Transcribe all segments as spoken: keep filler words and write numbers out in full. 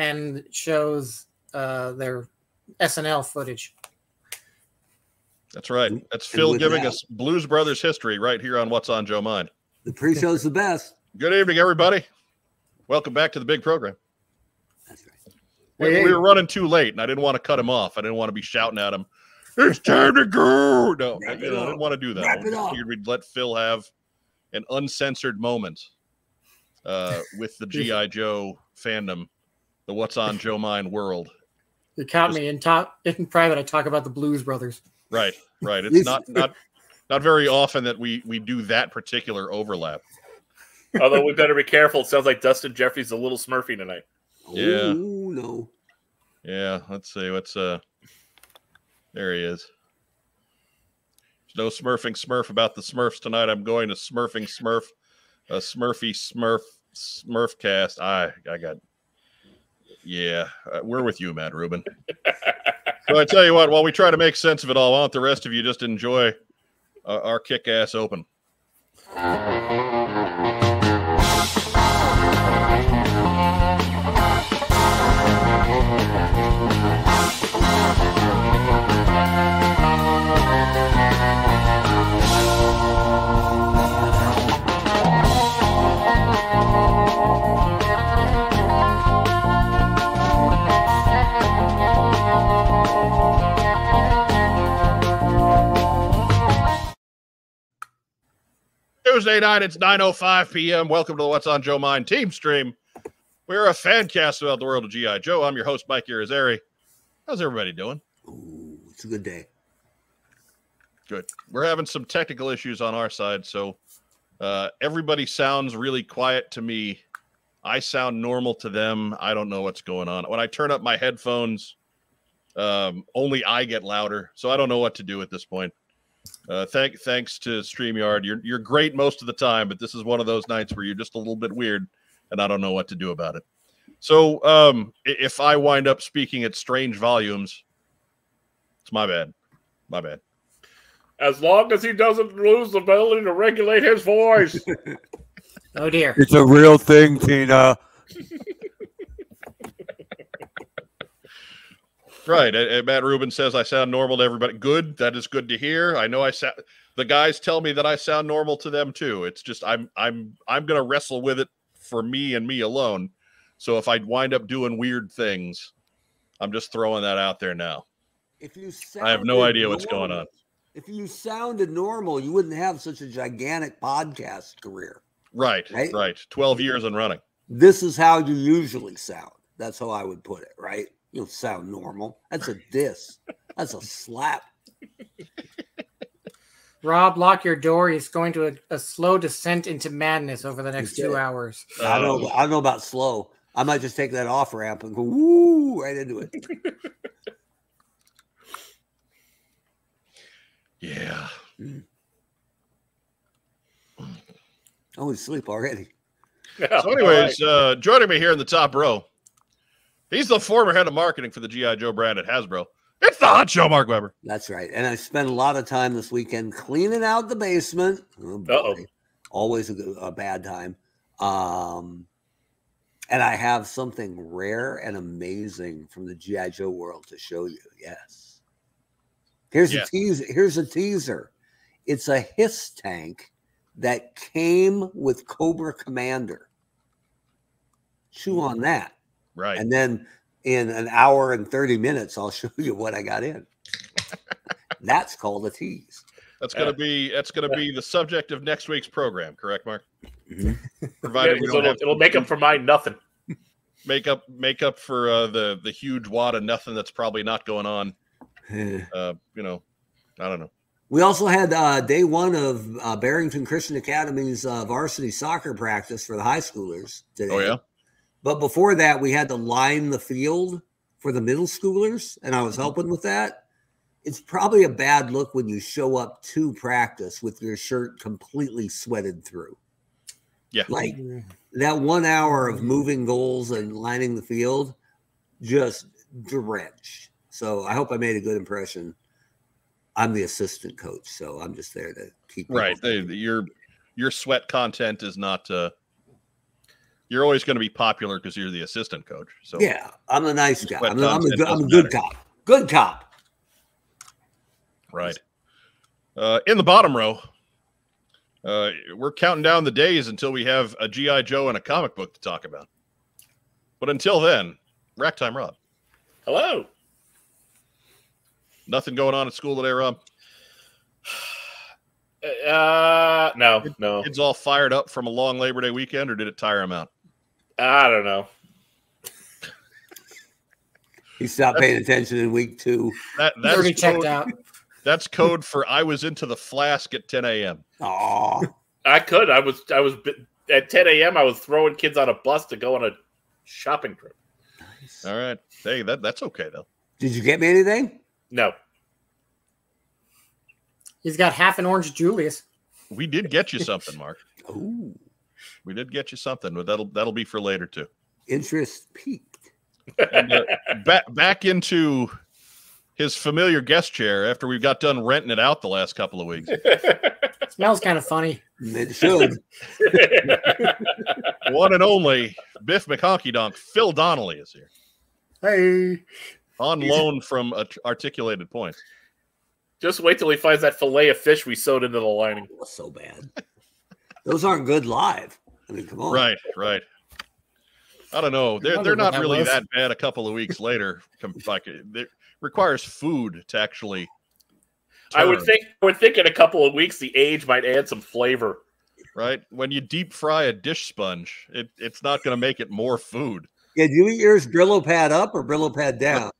and shows uh, their S N L footage. That's right. That's Phil giving us Blues Brothers history right here on What's on Joe Mind. The pre-show's the best. Good evening, everybody. Welcome back to the big program. That's right. We, hey. we were running too late, and I didn't want to cut him off. I didn't want to be shouting at him, it's time to go. No, I, I didn't want to do that. I figured we'd let Phil have an uncensored moment uh, with the G I. Joe fandom, the What's on Joe Mind world. You caught me in top in private. I talk about the Blues Brothers. Right, right. It's not not not very often that we we do that particular overlap. Although we better be careful. It sounds like Dustin Jeffries a little Smurfy tonight. Yeah. Ooh, no. Yeah. Let's see. What's uh? There he is. There's no smurfing Smurf about the Smurfs tonight. I'm going to smurfing Smurf, a Smurfy Smurf Smurfcast. I I got. Yeah, uh, we're with you, Matt Rubin. So I tell you what, while we try to make sense of it all, why don't the rest of you just enjoy uh, our kick-ass open? Tuesday night, it's nine oh five p m Welcome to the What's on Joe Mind team stream. We're a fan cast about the world of G I. Joe. I'm your host, Mike Irizarry. How's everybody doing? Ooh, it's a good day. Good. We're having some technical issues on our side, so uh, everybody sounds really quiet to me. I sound normal to them. I don't know what's going on. When I turn up my headphones, um, only I get louder, so I don't know what to do at this point. Uh, thank, thanks to StreamYard. You're, you're great most of the time, but this is one of those nights where you're just a little bit weird, and I don't know what to do about it. So um, if I wind up speaking at strange volumes, it's my bad. My bad. As long as he doesn't lose the ability to regulate his voice. Oh, dear. It's a real thing, Tina. Right. And Matt Rubin says I sound normal to everybody. Good. That is good to hear. I know I sound. The guys tell me that I sound normal to them too. It's just I'm I'm I'm gonna wrestle with it for me and me alone. So if I wind up doing weird things, I'm just throwing that out there now. If you sounded I have no idea normal, what's going on. If you sounded normal, you wouldn't have such a gigantic podcast career. Right. Right. Right. Twelve years and running. This is how you usually sound. That's how I would put it. Right. You don't sound normal. That's a diss. That's a slap. Rob, lock your door. He's going to a, a slow descent into madness over the next two hours. Um, I don't. I don't know about slow. I might just take that off ramp and go woo right into it. Yeah. Mm. Oh, he's asleep already. So, anyways, uh, joining me here in the top row. He's the former head of marketing for the G I. Joe brand at Hasbro. It's the hot show, Mark Weber. That's right. And I spent a lot of time this weekend cleaning out the basement. Oh, uh-oh. Always a, good, a bad time. Um, and I have something rare and amazing from the G I. Joe world to show you. Yes. Here's, yes. A teaser. Here's a teaser. It's a Hiss Tank that came with Cobra Commander. Chew on that. Right. And then in an hour and thirty minutes, I'll show you what I got in. That's called a tease. That's going to be that's going to be the subject of next week's program, correct, Mark? Mm-hmm. Provided yeah, we don't it'll, have it'll make up for my nothing. Make up make up for uh, the the huge wad of nothing that's probably not going on. uh, you know, I don't know. We also had uh, day one of uh, Barrington Christian Academy's uh, varsity soccer practice for the high schoolers today. Oh yeah. But before that, we had to line the field for the middle schoolers, and I was helping with that. It's probably a bad look when you show up to practice with your shirt completely sweated through. Yeah. Like that one hour of moving goals and lining the field, just drenched. So I hope I made a good impression. I'm the assistant coach, so I'm just there to keep. Right. They, your, your sweat content is not uh... – you're always going to be popular because you're the assistant coach. So yeah, I'm a nice guy. I'm, I'm, a, I'm a good cop. Good cop. Right. Uh, in the bottom row, uh, we're counting down the days until we have a G I Joe and a comic book to talk about. But until then, Rack Time Rob. Hello. Nothing going on at school today, Rob? Uh, no, no. Kids all fired up from a long Labor Day weekend, or did it tire them out? I don't know. He stopped that's, paying attention in week two. That, that's already checked out. That's code for I was into the flask at ten A M Oh, I could. I was. I was at ten A M I was throwing kids on a bus to go on a shopping trip. Nice. All right. Hey, that that's okay though. Did you get me anything? No. He's got half an orange Julius. We did get you something, Mark. Oh, we did get you something, but that'll that'll be for later too. Interest peaked. And, uh, back back into his familiar guest chair after we got done renting it out the last couple of weeks. It smells kind of funny. It should. One and only Biff McHonky Donk, Phil Donnelly is here. Hey, on loan from uh, Articulated Points. Just wait till he finds that fillet of fish we sewed into the lining. Oh, that's so bad. Those aren't good live. I mean, come on. Right, right. I don't know. They're, they're not really that bad a couple of weeks later. Like, it requires food to actually turn. I would think, I would think in a couple of weeks, the age might add some flavor. Right? When you deep fry a dish sponge, it, it's not going to make it more food. Yeah, do you eat yours Brillo pad up or Brillo pad down?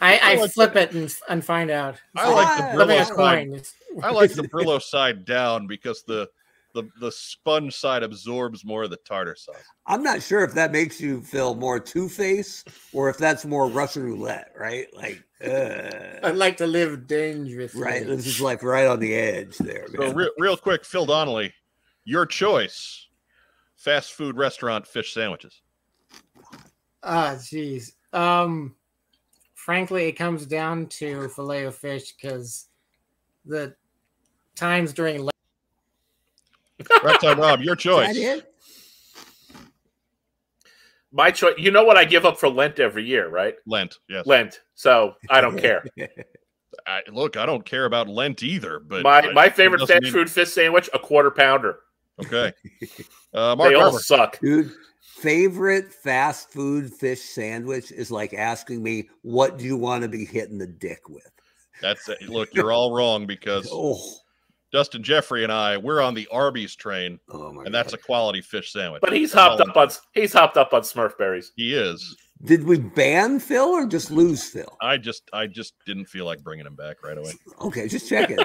I, I flip it and, and find out. I like the Brillo side. I like the Brillo side down because the, the the sponge side absorbs more of the tartar sauce. I'm not sure if that makes you feel more Two-Face or if that's more Russian roulette, right? Like, uh, I'd like to live dangerously. Right, this is like right on the edge there. So re real quick, Phil Donnelly, your choice: fast food restaurant fish sandwiches. Ah, geez. Um, frankly, it comes down to filet of fish because the times during. Right time, Rob. Your choice. My choice. You know what I give up for Lent every year, right? Lent. Yes. Lent. So I don't care. I, look, I don't care about Lent either. But my I, my favorite fast mean... food fish sandwich, a quarter pounder. Okay. Uh, Mark they all Harper. Suck, dude. Favorite fast food fish sandwich is like asking me, what do you want to be hitting the dick with? That's it. Look, you're all wrong because oh. Dustin Jeffrey and I, we're on the Arby's train, oh my and that's God. A quality fish sandwich. But he's hopped up on he's hopped up on Smurfberries. He is. Did we ban Phil or just lose Phil? I just I just didn't feel like bringing him back right away. Okay, just checking.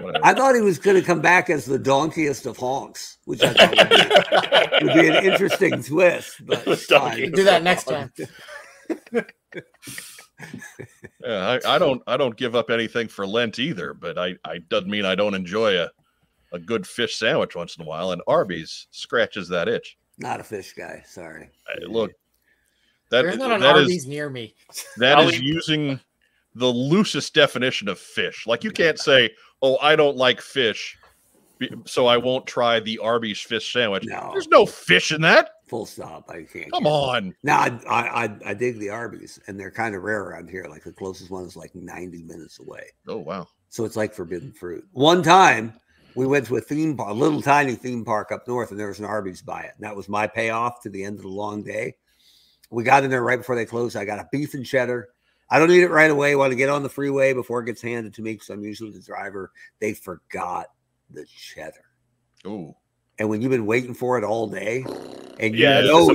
Whatever. I thought he was going to come back as the donkiest of honks, which I thought would be, would be an interesting twist. But do that next time. Yeah, I, I don't, I don't give up anything for Lent either, but I, I doesn't mean I don't enjoy a, a good fish sandwich once in a while. And Arby's scratches that itch. Not a fish guy, sorry. I, look, that there's not an that Arby's is, near me. That I'll is eat. Using the loosest definition of fish. Like you can't say, oh, I don't like fish, so I won't try the Arby's fish sandwich. No. There's no fish in that. Full stop. I can't. Come on. No, I, I I dig the Arby's, and they're kind of rare around here. Like the closest one is like ninety minutes away. Oh, wow. So it's like forbidden fruit. One time we went to a theme park, a little tiny theme park up north, and there was an Arby's by it. And that was my payoff to the end of the long day. We got in there right before they closed. I got a beef and cheddar. I don't eat it right away. I want to get on the freeway before it gets handed to me because I'm usually the driver. They forgot the cheddar. Ooh. And when you've been waiting for it all day, and you, yeah, know,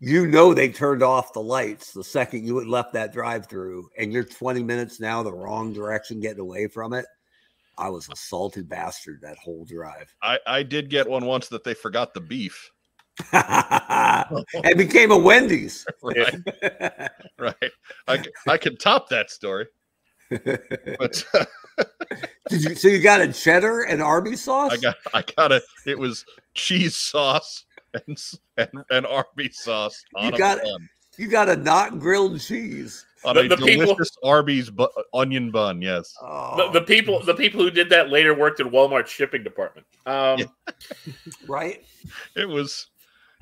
you know they turned off the lights the second you had left that drive-through, and you're twenty minutes now the wrong direction getting away from it, I was a salty bastard that whole drive. I, I did get one once that they forgot the beef. It became a Wendy's. Right. Right. I, I can top that story. But did you so you got a cheddar and Arby's sauce? I got I got a it was cheese sauce and and, and Arby's sauce on you got, a bun. You got a not grilled cheese. On the, a the delicious people, Arby's bu onion bun, yes. Oh. The, the people the people who did that later worked in Walmart's shipping department. Um, yeah. Right? It was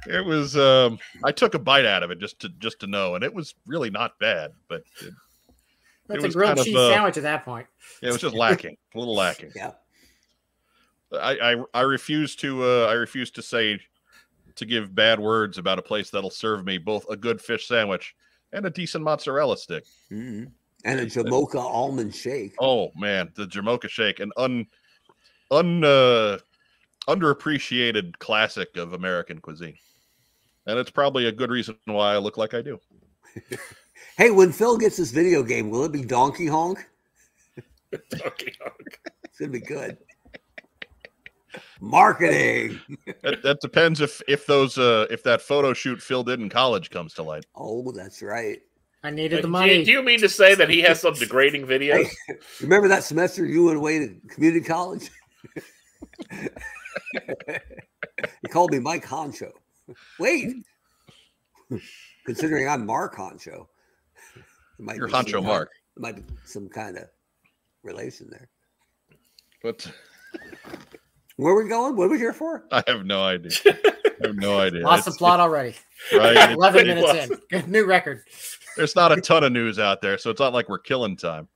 It was. Um, I took a bite out of it just to just to know, and it was really not bad. But it, that's it a grilled cheese of, uh, sandwich at that point. Yeah, it was just lacking, a little lacking. Yeah. I, I I refuse to uh, I refuse to say to give bad words about a place that'll serve me both a good fish sandwich and a decent mozzarella stick, mm-hmm. and a Jamocha almond shake. Oh man, the Jamocha shake, an un un uh, underappreciated classic of American cuisine, and it's probably a good reason why I look like I do. Hey, when Phil gets this video game, will it be Donkey Honk? Donkey Honk. It's gonna be good. Marketing. That, that depends if if those uh if that photo shoot Phil did in college comes to light. Oh, that's right. I needed the money. Do you, do you mean to say that he has some degrading videos? Hey, remember that semester you went away to community college? He called me Mike Honcho. Wait, considering I'm Mark Honcho, might you're Honcho Mark. It might be some kind of relation there. But. Where are we going? What are we here for? I have no idea. I have no idea. Lost the plot already. Right? eleven minutes in. Good new record. There's not a ton of news out there, so it's not like we're killing time.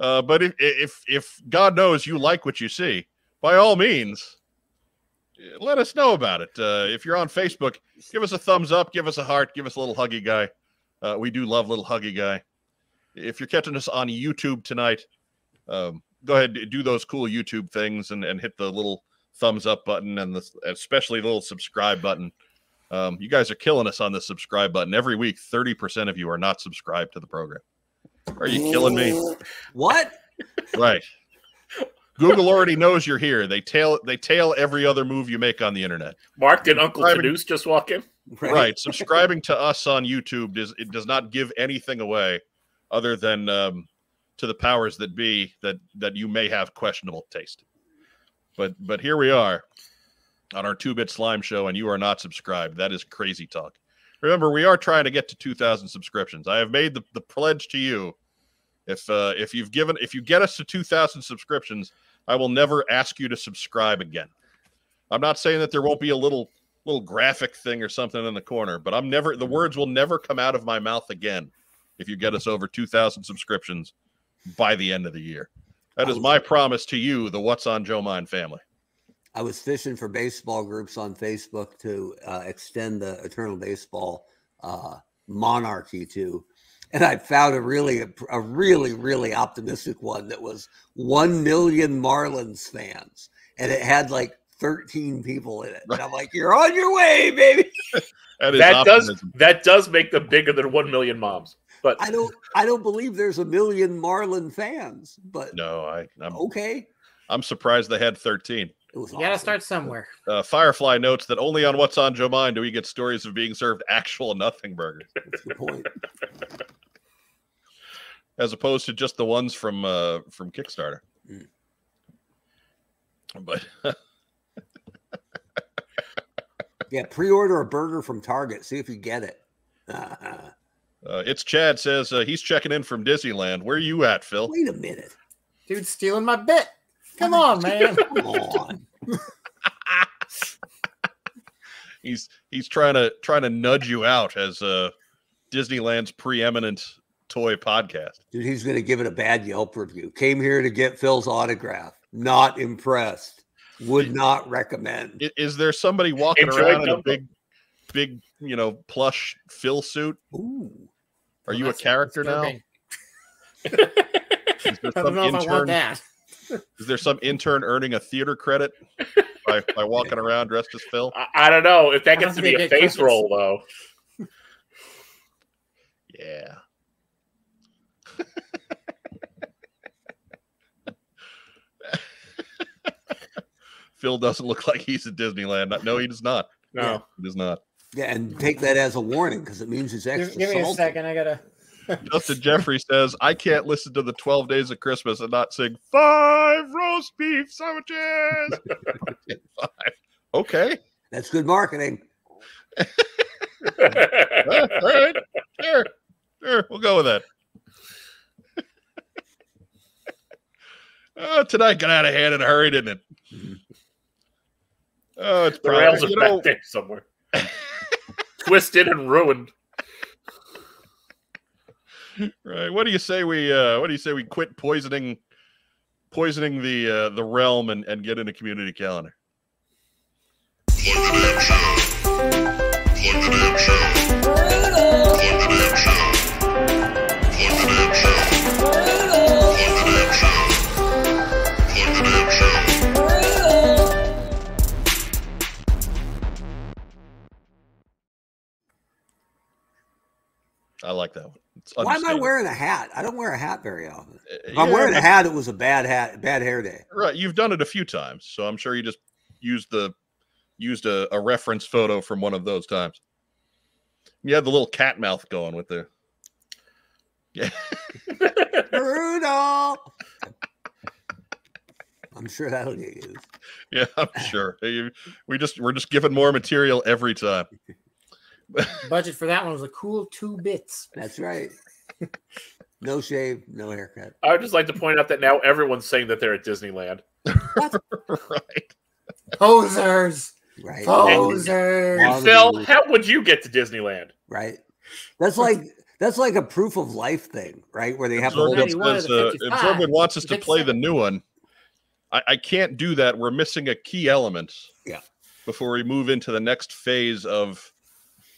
Uh, but if, if, if God knows you like what you see, by all means, let us know about it. Uh, if you're on Facebook, give us a thumbs up, give us a heart, give us a little huggy guy. Uh, we do love little huggy guy. If you're catching us on YouTube tonight, um, go ahead and do those cool YouTube things and, and hit the little thumbs up button and the, especially the little subscribe button. Um, you guys are killing us on the subscribe button. Every week, thirty percent of you are not subscribed to the program. Are you killing me? What? Right. Google already knows you're here. They tail they tail every other move you make on the internet. Mark, did Uncle Caduce just walk in? Right. Right. Subscribing to us on YouTube, does, it does not give anything away other than... Um, to the powers that be that that you may have questionable taste, but but here we are on our two-bit slime show and you are not subscribed. That is crazy talk. Remember, we are trying to get to two thousand subscriptions. I have made the, the pledge to you, if uh if you've given if you get us to two thousand subscriptions, I will never ask you to subscribe again. I'm not saying that there won't be a little little graphic thing or something in the corner, but I'm never the words will never come out of my mouth again if you get us over two thousand subscriptions by the end of the year. That is my promise to you, the What's on Joe Mine family. I was fishing for baseball groups on Facebook to uh, extend the Eternal Baseball uh, monarchy to, and I found a really, a really, really optimistic one that was one million Marlins fans, and it had like thirteen people in it. Right. And I'm like, you're on your way, baby. That, is that does that does make them bigger than one million moms. But I don't, I don't believe there's a million Marlin fans. But no, I, I'm okay. I'm surprised they had thirteen. It was you awesome. Gotta start somewhere. Uh, Firefly notes that only on What's on Joe Mine do we get stories of being served actual nothing burgers. That's the point. As opposed to just the ones from uh, from Kickstarter. Mm. But yeah, pre-order a burger from Target. See if you get it. Uh-huh. Uh, it's Chad says uh, he's checking in from Disneyland. Where are you at, Phil? Wait a minute. Dude's stealing my bit. Come on, man. Come on. he's he's trying to trying to nudge you out as uh, Disneyland's preeminent toy podcast. Dude, he's going to give it a bad Yelp review. Came here to get Phil's autograph. Not impressed. Would not recommend. Is, is there somebody walking Enjoy around Dumbo. in a big, big, you know, plush Phil suit? Ooh. Are well, you a character now? Is there some intern? Is there some intern earning a theater credit by, by walking around dressed as Phil? I, I don't know if that gets to be a face roll though. Yeah. Phil doesn't look like he's at Disneyland. No, he does not. No, yeah. He does not. Yeah, and take that as a warning because it means it's extra. Give, give me salty. a second. I gotta. Justin Jeffrey says, I can't listen to the twelve days of Christmas and not sing five roast beef sandwiches. Five. Okay. That's good marketing. All right. Sure. Sure. We'll go with that. Oh, tonight got out of hand in a hurry, didn't it? Oh, it's probably, the rails are you know, back there somewhere. Twisted and ruined. Right. What do you say we uh what do you say we quit poisoning poisoning the uh the realm and, and get into community calendar? Plug the damn show. Plug the damn show. Plug the damn show. Plug the damn show. Plug the damn show. Plug the damn show. I like that one. Why am I wearing a hat? I don't wear a hat very often. If I'm yeah, wearing a hat, it was a bad hat, bad hair day. Right. You've done it a few times, so I'm sure you just used the used a, a reference photo from one of those times. You had the little cat mouth going with the yeah. Brutal. I'm sure that'll get used. Yeah, I'm sure. We just we're just giving more material every time. Budget for that one was a cool two bits. That's right. No shave, no haircut. I would just like to point out that now everyone's saying that they're at Disneyland. What? Right. Posers. Right. Posers. And Phil, how would you get to Disneyland? Right. That's like that's like a proof of life thing, right? Where they have Absorbid the whole. Absorbid wants us to play the new one. I, I can't do that. We're missing a key element. Yeah. Before we move into the next phase of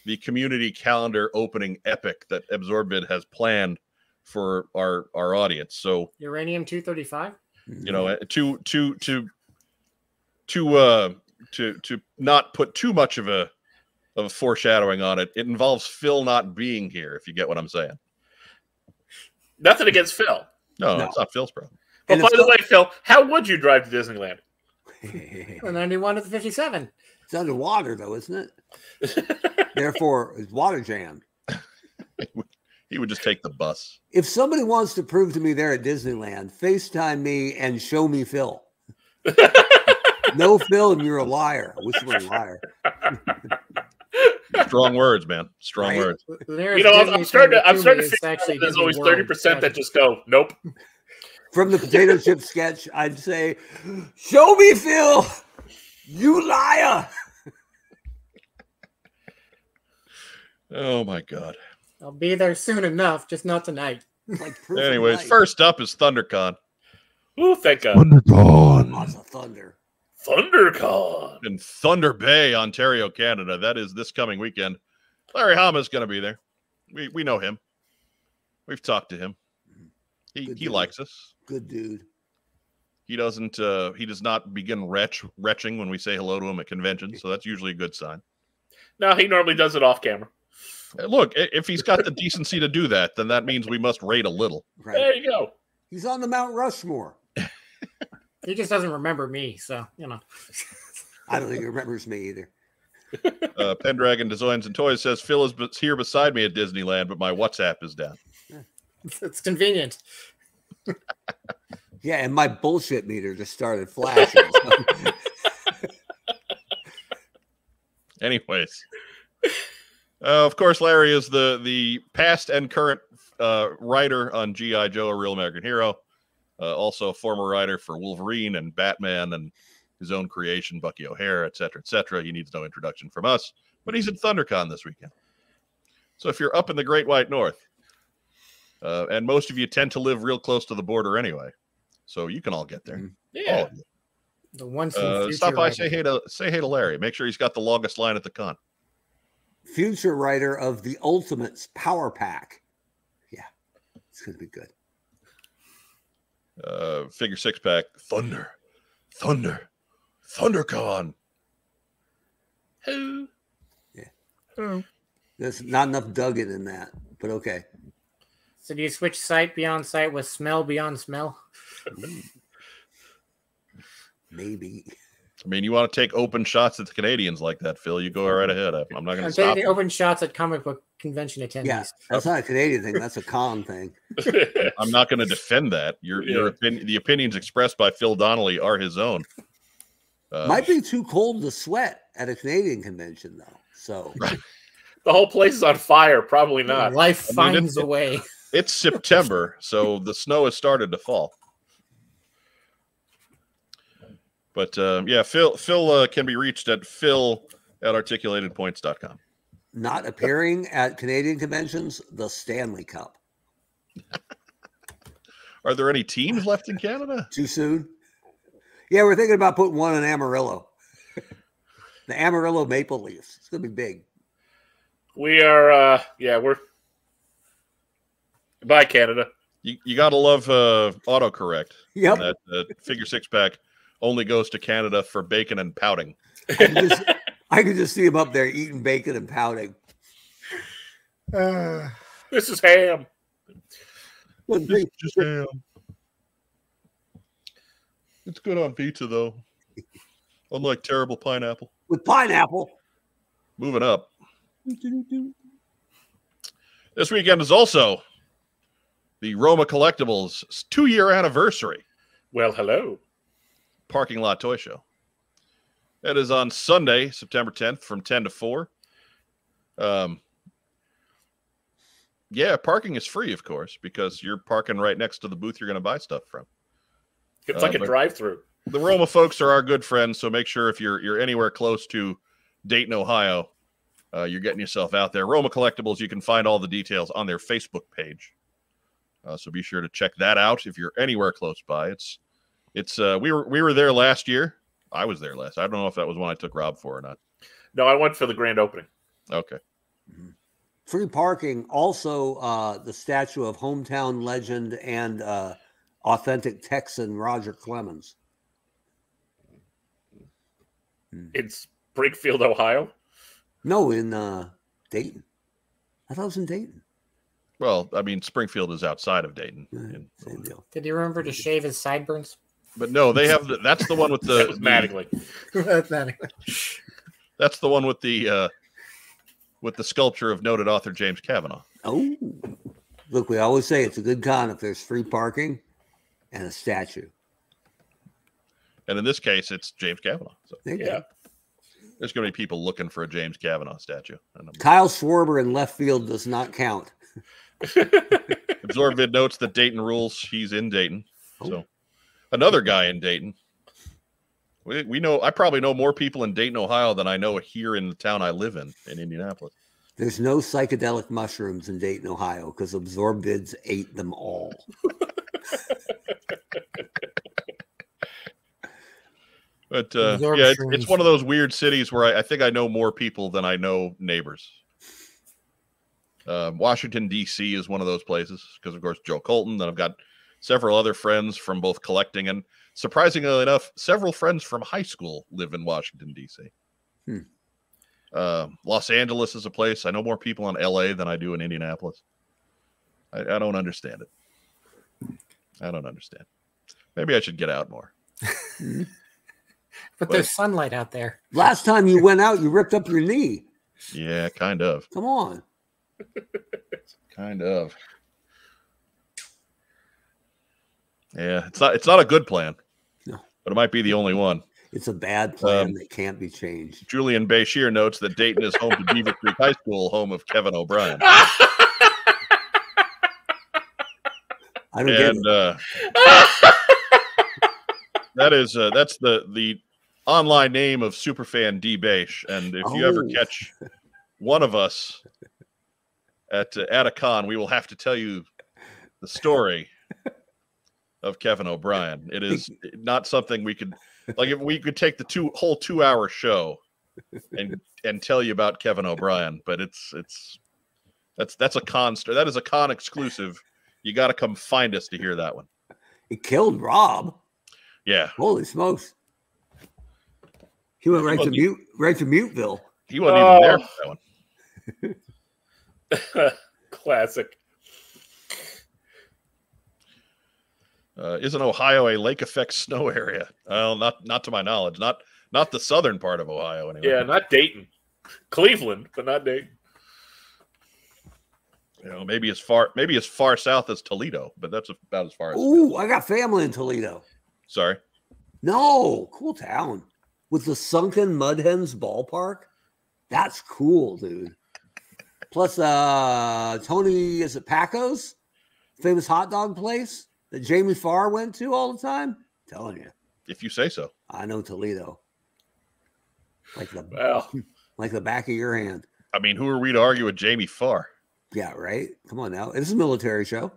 the community calendar opening epic that Absorbid has planned for our, our audience. So uranium two thirty-five, you know, to, to, to, to, uh, to, to not put too much of a, of a foreshadowing on it. It involves Phil not being here. If you get what I'm saying. Nothing against Phil. No, no. It's not Phil's problem. But by the way, Phil, how would you drive to Disneyland? ninety-one to the fifty-seven. It's underwater though, isn't it? Therefore, it's water jammed. He would just take the bus. If somebody wants to prove to me they're at Disneyland, FaceTime me and show me Phil. No Phil, and you're a liar. I wish you were a liar. Strong words, man. Strong right? words. You know, I'm, I'm starting to. I'm starting to think actually there's always thirty percent that just go, nope. From the potato chip sketch, I'd say, "Show me, Phil." You liar! Oh my God! I'll be there soon enough, just not tonight. Like anyways, tonight. First up is ThunderCon. Ooh, thank God! ThunderCon, lots of thunder. ThunderCon in Thunder Bay, Ontario, Canada. That is this coming weekend. Larry Hama is going to be there. We we know him. We've talked to him. He Good he dude. likes us. Good dude. He doesn't. Uh, he does not begin retch, retching when we say hello to him at conventions, so that's usually a good sign. No, he normally does it off camera. Look, if he's got the decency to do that, then that means we must rate a little. Right. There you go. He's on the Mount Rushmore. He just doesn't remember me, so you know. I don't think he remembers me either. Uh, Pendragon Designs and Toys says Phil is here beside me at Disneyland, but my WhatsApp is down. It's convenient. Yeah, and my bullshit meter just started flashing. So. Anyways, uh, of course, Larry is the the past and current uh, writer on G I Joe, A Real American Hero. Uh, also, a former writer for Wolverine and Batman and his own creation, Bucky O'Hare, et cetera, et cetera. He needs no introduction from us, but he's at ThunderCon this weekend. So if you're up in the Great White North, uh, and most of you tend to live real close to the border anyway, so you can all get there. Yeah. All of you. The once uh, stop by, writer. say hey to say hey to Larry. Make sure he's got the longest line at the con. Future writer of the Ultimates Power Pack. Yeah, it's gonna be good. Uh, figure six pack. Thunder, thunder, ThunderCon. Who? Yeah. Who? There's not enough Duggan in that, but okay. So do you switch sight beyond sight with smell beyond smell? Maybe. I mean, you want to take open shots at the Canadians like that, Phil? You go right ahead. I'm not going to stop. Taking open shots at comic book convention attendees. Yeah, that's not a Canadian thing. That's a con thing. I'm not going to defend that. Your yeah. your opinion, the opinions expressed by Phil Donnelly are his own. Uh, Might be too cold to sweat at a Canadian convention, though. So right. The whole place is on fire. Probably not. Life I finds mean, a way. It's September, so the snow has started to fall. But uh, yeah, Phil Phil uh, can be reached at Phil at articulated points dot com. Not appearing at Canadian conventions, the Stanley Cup. Are there any teams left in Canada? Too soon. Yeah, we're thinking about putting one in Amarillo. The Amarillo Maple Leafs. It's going to be big. We are, uh, yeah, we're. Bye, Canada. You, you got to love uh, autocorrect. Yep. That uh, figure six pack only goes to Canada for bacon and pouting. I can just, I can just see him up there eating bacon and pouting. Uh, this is ham. This is just ham. It's good on pizza, though. Unlike terrible pineapple. With pineapple. Moving up. This weekend is also the Roma Collectibles two-year anniversary. Well, hello. Parking Lot Toy Show. That is on Sunday, September tenth from ten to four. Um, yeah, parking is free, of course, because you're parking right next to the booth you're going to buy stuff from. It's like uh, a drive-through. The Roma folks are our good friends, so make sure if you're you're anywhere close to Dayton, Ohio, uh, you're getting yourself out there. Roma Collectibles, you can find all the details on their Facebook page, uh, so be sure to check that out if you're anywhere close by. It's it's uh, we were we were there last year. I was there last. I don't know if that was one I took Rob for or not. No, I went for the grand opening. Okay. Mm-hmm. Free parking. Also, uh, the statue of hometown legend and uh, authentic Texan Roger Clemens. In Springfield, Ohio? No, in uh, Dayton. I thought it was in Dayton. Well, I mean, Springfield is outside of Dayton. Mm, in, same deal. Did he remember to shave his sideburns? But no, they have the, that's the one with the mathematically. That's the one with the uh, with the sculpture of noted author James Kavanaugh. Oh, look, we always say it's a good con if there's free parking and a statue. And in this case, it's James Kavanaugh. So, yeah. There's going to be people looking for a James Kavanaugh statue. Kyle Schwarber in left field does not count. Absorbid notes that Dayton rules. He's in Dayton. Oh. So another guy in Dayton. We, we know, I probably know more people in Dayton, Ohio than I know here in the town I live in, in Indianapolis. There's no psychedelic mushrooms in Dayton, Ohio, because Absorbids ate them all. But uh, yeah, it, it's one of those weird cities where I, I think I know more people than I know neighbors. Uh, Washington, D C is one of those places because, of course, Joe Colton. Then I've got several other friends from both collecting and, surprisingly enough, several friends from high school live in Washington, D C. Hmm. Uh, Los Angeles is a place. I know more people in L A than I do in Indianapolis. I, I don't understand it. I don't understand. Maybe I should get out more. But well, there's sunlight out there. Last time you went out, you ripped up your knee. Yeah, kind of. Come on. Kind of. Yeah, it's not it's not a good plan. No. But it might be the only one. It's a bad plan um, that can't be changed. Julian Bashir notes that Dayton is home to Beaver Creek High School, home of Kevin O'Brien. I don't and, get it. Uh, That is uh, that's the the online name of superfan D. Bache, and if oh. you ever catch one of us at uh, at a con, we will have to tell you the story of Kevin O'Brien. It is not something we could like if we could take the two whole two hour show and and tell you about Kevin O'Brien, but it's it's that's that's a con that is a con exclusive. You got to come find us to hear that one. It killed Rob. Yeah. Holy smokes. He went right he to mute right to Muteville. He wasn't oh. even there for that one. Classic. Uh, isn't Ohio a lake effect snow area? Well, not not to my knowledge. Not not the southern part of Ohio anyway. Yeah, not Dayton. Cleveland, but not Dayton. You know, maybe as far maybe as far south as Toledo, but that's about as far as Ooh, I got family in Toledo. Sorry. No, cool town with the sunken Mud Hens ballpark. That's cool, dude. Plus, uh, Tony is it Paco's famous hot dog place that Jamie Farr went to all the time? I'm telling you, if you say so. I know Toledo. Like the well, like the back of your hand. I mean, who are we to argue with Jamie Farr? Yeah, right? Come on now. It's a military show.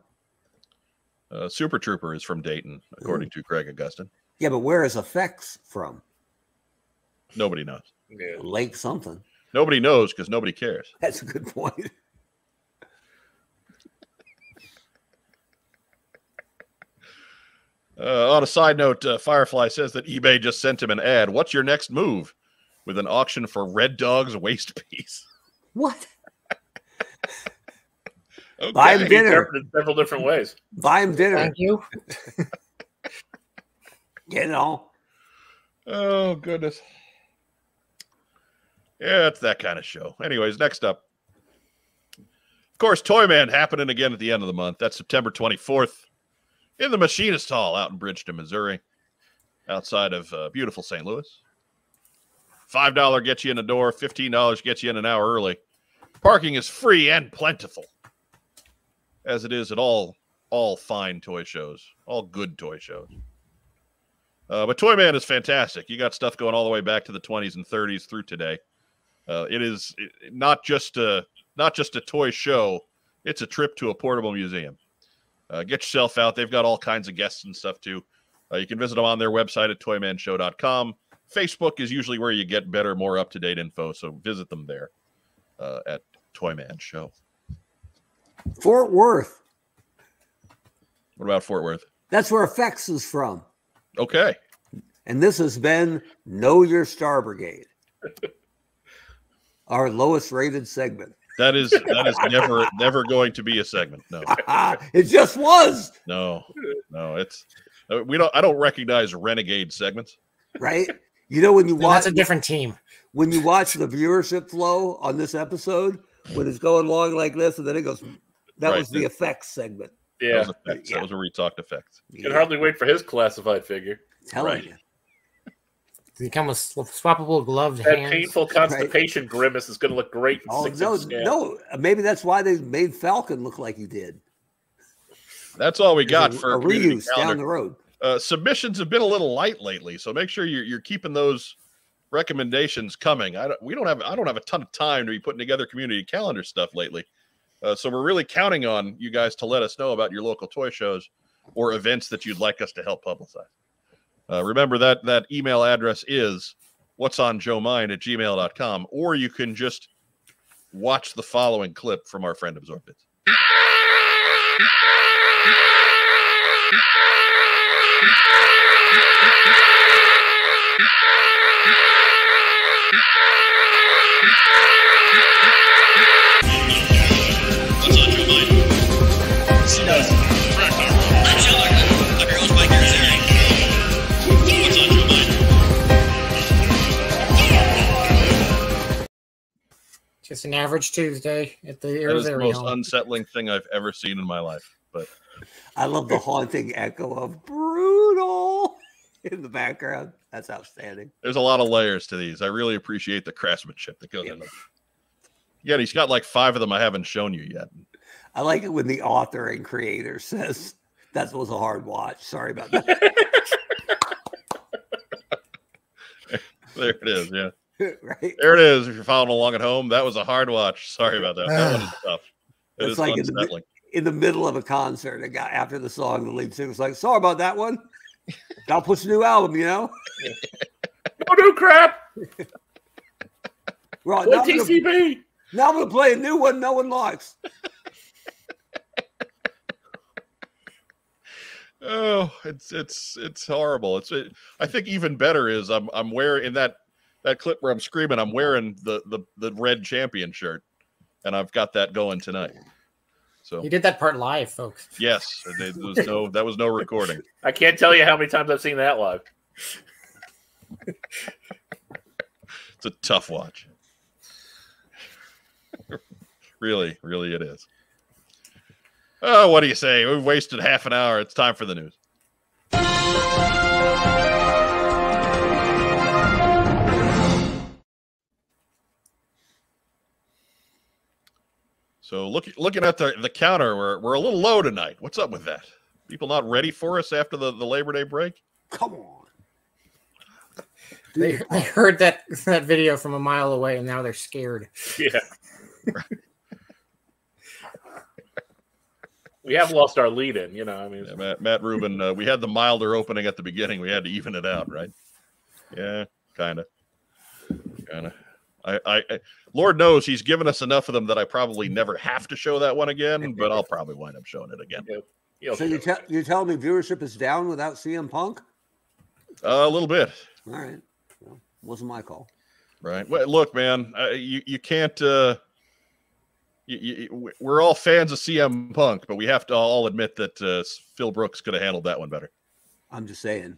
Uh, Super Trooper is from Dayton, according Ooh. to Greg Augustin. Yeah, but where is Effects from? Nobody knows. Yeah. Lake something. Nobody knows because nobody cares. That's a good point. Uh, on a side note, uh, Firefly says that eBay just sent him an ad. What's your next move? With an auction for Red Dog's waist piece. What? Okay. Buy him dinner. Several different ways. Buy him dinner. Thank you. You know. Oh, goodness. Yeah, it's that kind of show. Anyways, next up. Of course, Toy Man happening again at the end of the month. That's September twenty-fourth. In the Machinist Hall out in Bridgeton, Missouri, outside of uh, beautiful Saint Louis. five dollars gets you in the door. fifteen dollars gets you in an hour early. Parking is free and plentiful, as it is at all, all fine toy shows, all good toy shows. Uh, but Toy Man is fantastic. You got stuff going all the way back to the twenties and thirties through today. Uh, it is not just a, not just a toy show. It's a trip to a portable museum. Uh, get yourself out. They've got all kinds of guests and stuff, too. Uh, you can visit them on their website at toy man show dot com. Facebook is usually where you get better, more up-to-date info, so visit them there uh, at Toy Man Show. Fort Worth. What about Fort Worth? That's where Effects is from. Okay. And this has been Know Your Star Brigade, our lowest-rated segment. That is that is never never going to be a segment. No, it just was. No, no, it's we don't. I don't recognize renegade segments. Right? You know when you no, watch that's a different team. When you watch the viewership flow on this episode, when it's going along like this, and then it goes. That right. was the Effects segment. Yeah, that was, effects. Yeah. That was where we talked Effects. You can yeah. hardly wait for his classified figure. Tell right. you. They come with swappable gloved that hands. That painful constipation right. grimace is going to look great. In oh, six no, no. Maybe that's why they made Falcon look like he did. That's all we got a, for a reuse calendar. Down the road. Uh, submissions have been a little light lately, so make sure you're, you're keeping those recommendations coming. I don't, we don't have I don't have a ton of time to be putting together community calendar stuff lately, uh, so we're really counting on you guys to let us know about your local toy shows or events that you'd like us to help publicize. Uh, remember that that email address is what's on joe mind at gmail dot com, or you can just watch the following clip from our friend Absorbid. What's on Joe Mind? She does. I'm Joe Martin. I'm your host, Mike Arizona. Just an average Tuesday at the Arizona. That is the most unsettling thing I've ever seen in my life. But I love the haunting echo of brutal in the background. That's outstanding. There's a lot of layers to these. I really appreciate the craftsmanship that goes yeah. in them. Yeah, he's got like five of them I haven't shown you yet. I like it when the author and creator says, that was a hard watch. Sorry about that. There it is, yeah. Right? There it is. If you're following along at home, that was a hard watch. Sorry about that. That one is tough. It it's is like in the, in the middle of a concert, a guy after the song, the lead singer was like, "Sorry about that one. I'll push a new album, you know." No new crap. Right, now, T C B. I'm gonna, now I'm gonna play a new one no one likes. Oh, it's it's it's horrible. It's it, I think even better is I'm I'm wearing in that. That clip where I'm screaming, I'm wearing the, the the red champion shirt, and I've got that going tonight. So you did that part live, folks. Yes, there was no that was no recording. I can't tell you how many times I've seen that live. It's a tough watch. Really, really, it is. Oh, what do you say? We've wasted half an hour. It's time for the news. So look, looking at the, the counter, we're, we're a little low tonight. What's up with that? People not ready for us after the, the Labor Day break? Come on. They, they heard that that video from a mile away, and now they're scared. Yeah. We have lost our lead in, you know. I mean, yeah, Matt, Matt Rubin, uh, we had the milder opening at the beginning. We had to even it out, right? Yeah, kind of. Kind of. I, I, I, Lord knows he's given us enough of them that I probably never have to show that one again, but I'll probably wind up showing it again. Yeah. So you, te- you tell me viewership is down without C M Punk? Uh, a little bit. All right. Well, wasn't my call. Right. Well, look, man, uh, you, you can't... Uh, You, you, we're all fans of C M Punk, but we have to all admit that uh, Phil Brooks could have handled that one better. I'm just saying.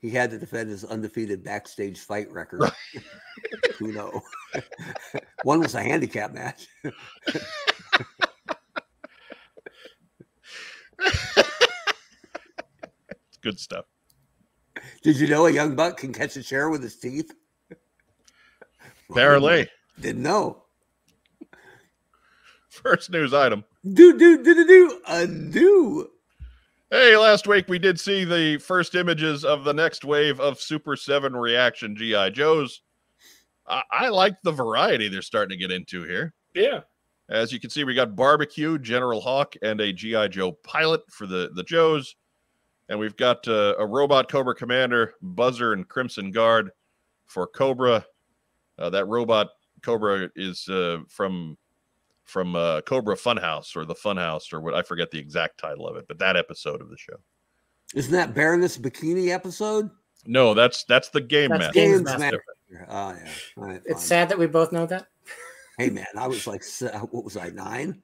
He had to defend his undefeated backstage fight record. Who knows? One was a handicap match. It's good stuff. Did you know a young buck can catch a chair with his teeth? Apparently. Didn't know. First news item. Do, do, do, do, do. Undo. Hey, last week we did see the first images of the next wave of Super seven reaction G I. Joes. I, I like the variety they're starting to get into here. Yeah. As you can see, we got Barbecue, General Hawk, and a G I. Joe pilot for the, the Joes. And we've got uh, a robot Cobra Commander, Buzzer, and Crimson Guard for Cobra. Uh, that robot Cobra is uh, from... from uh, Cobra Funhouse or the Funhouse or what, I forget the exact title of it, but that episode of the show. Isn't that Baroness Bikini episode? No, that's that's the Game that's Master. Master. Oh, yeah. Right, it's sad that we both know that. Hey man, I was like, what was I, nine?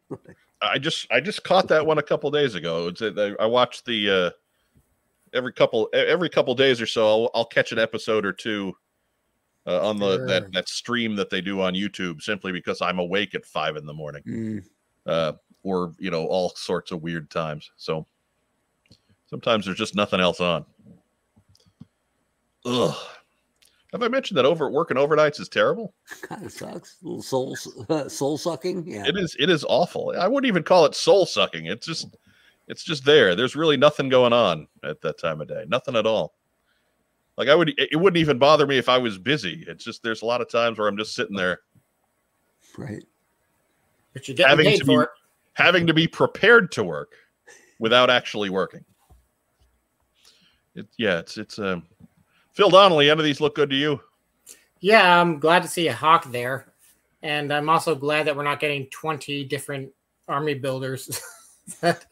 I just I just caught that one a couple days ago. It's, I watched the uh, every couple every couple days or so. I'll, I'll catch an episode or two. Uh, on the sure. that, that stream that they do on YouTube, simply because I'm awake at five in the morning, mm. uh, or you know, all sorts of weird times. So sometimes there's just nothing else on. Ugh. Have I mentioned that over working overnights is terrible? Kind of sucks. A little soul uh, soul sucking. Yeah, it is. It is awful. I wouldn't even call it soul sucking. It's just it's just there. There's really nothing going on at that time of day. Nothing at all. Like I would, it wouldn't even bother me if I was busy. It's just there's a lot of times where I'm just sitting there, right? But you're getting having paid to for be, it. Having to be prepared to work without actually working. It, yeah, it's it's um, Phil Donnelly. Any of these look good to you? Yeah, I'm glad to see a Hawk there, and I'm also glad that we're not getting twenty different army builders. That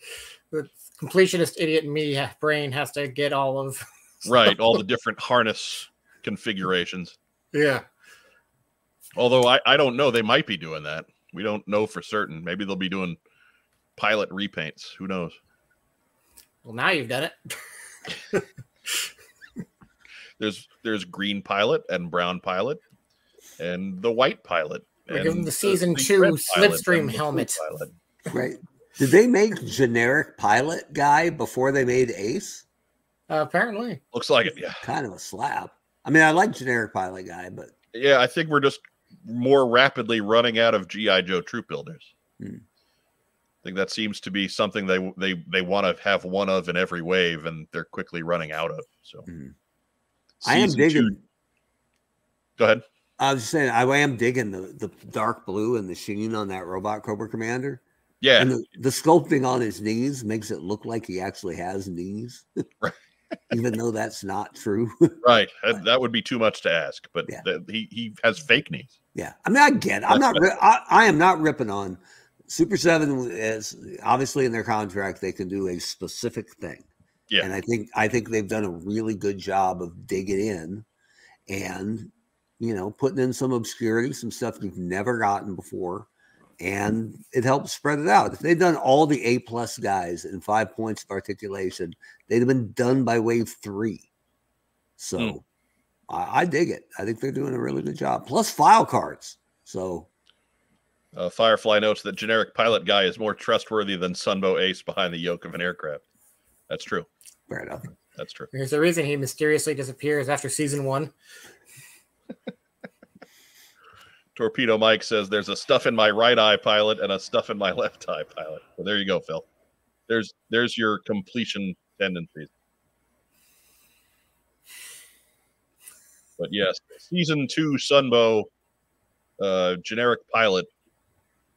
the completionist idiot me brain has to get all of. Right, all the different harness configurations. Yeah. Although I, I don't know. They might be doing that. We don't know for certain. Maybe they'll be doing pilot repaints. Who knows? Well, now you've done it. there's there's green pilot and brown pilot and the white pilot. We're giving the season the two Slipstream helmet. Right. Did they make generic pilot guy before they made Ace? Uh, apparently. Looks like it, yeah. Kind of a slap. I mean, I like generic pilot guy, but... Yeah, I think we're just more rapidly running out of G I. Joe troop builders. Hmm. I think that seems to be something they they, they want to have one of in every wave, and they're quickly running out of. So, hmm. I am digging... Two. Go ahead. I was just saying, I am digging the, the dark blue and the sheen on that robot Cobra Commander. Yeah. And the, the sculpting on his knees makes it look like he actually has knees. Right. Even though that's not true. Right. That would be too much to ask, but yeah. the, he, he has fake knees. Yeah. I mean, I get it. I'm not, I, I am not ripping on Super seven is obviously in their contract. They can do a specific thing. Yeah. And I think, I think they've done a really good job of digging in and, you know, putting in some obscurity, some stuff you've never gotten before. And it helps spread it out. If they'd done all the A plus guys in five points of articulation, they'd have been done by wave three. So mm. I, I dig it. I think they're doing a really good job. Plus file cards. So uh, Firefly notes that generic pilot guy is more trustworthy than Sunbow Ace behind the yoke of an aircraft. That's true. Fair enough. That's true. There's a reason he mysteriously disappears after season one. Torpedo Mike says there's a stuff in my right eye pilot and a stuff in my left eye pilot. Well, there you go, Phil. There's there's your completion tendencies. But yes, season two Sunbow uh, generic pilot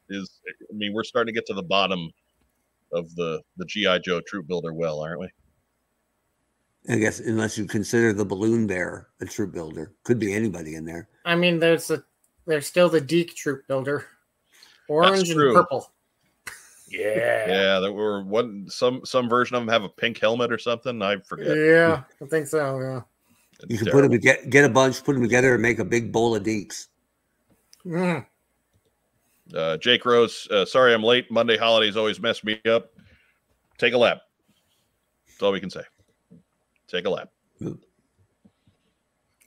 is, I mean, we're starting to get to the bottom of the, the G I. Joe troop builder well, aren't we? I guess unless you consider the balloon bear a troop builder. Could be anybody in there. I mean, there's a, there's still the Deke troop builder. Orange and purple. Yeah. Yeah, there were one some some version of them have a pink helmet or something. I forget. Yeah, I think so. Yeah. It's you can terrible. put them get get a bunch, put them together, and make a big bowl of Deeks. Mm. Uh, Jake Rose, uh, sorry I'm late. Monday holidays always mess me up. Take a lap. That's all we can say. Take a lap. Mm.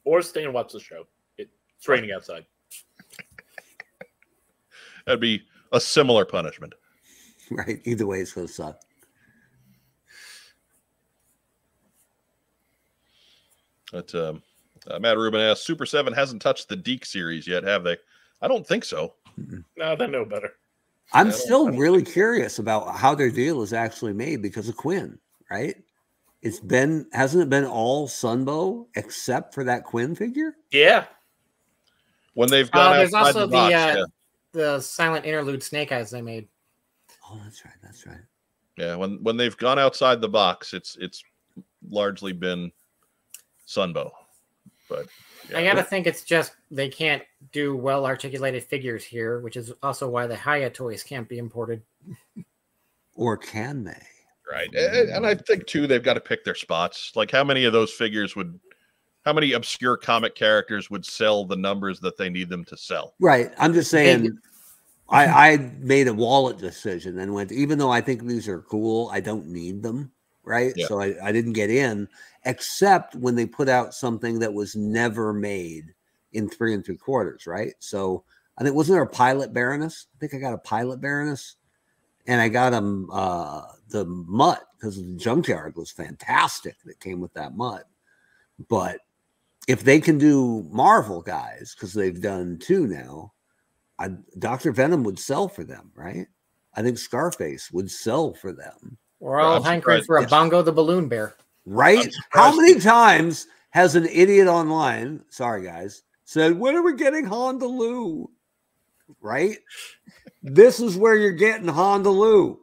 Or stay and watch the show. It, it's raining outside. That'd be a similar punishment. Right. Either way, it's going to suck. But, um, uh, Matt Rubin asks, Super seven hasn't touched the Deke series yet, have they? I don't think so. Mm-hmm. No, they know better. I'm still really curious about how their deal is actually made because of Quinn, right? It's been, hasn't it been all Sunbow except for that Quinn figure? Yeah. When they've got uh, there's also the, the, box, uh, yeah. the silent interlude Snake Eyes they made. Oh, that's right. That's right. Yeah, when when they've gone outside the box, it's it's largely been Sunbow. But yeah. I gotta think it's just they can't do well articulated figures here, which is also why the Hiya toys can't be imported. Or can they? Right, and, and I think too they've got to pick their spots. Like, how many of those figures would? How many obscure comic characters would sell the numbers that they need them to sell? Right. I'm just saying. And, I, I made a wallet decision and went, even though I think these are cool, I don't need them, right? Yeah. So I, I didn't get in, except when they put out something that was never made in three and three quarters, right? So I think, wasn't there a pilot Baroness? I think I got a pilot Baroness, and I got um, uh, the mutt because the junkyard was fantastic that came with that mutt. But if they can do Marvel guys, because they've done two now, I, Doctor Venom would sell for them, right? I think Scarface would sell for them. We're all hankering for a Bongo the Balloon Bear. Right? How many times has an idiot online, sorry guys, said, when are we getting Honda Lou? Right? This is where you're getting Honda Lou.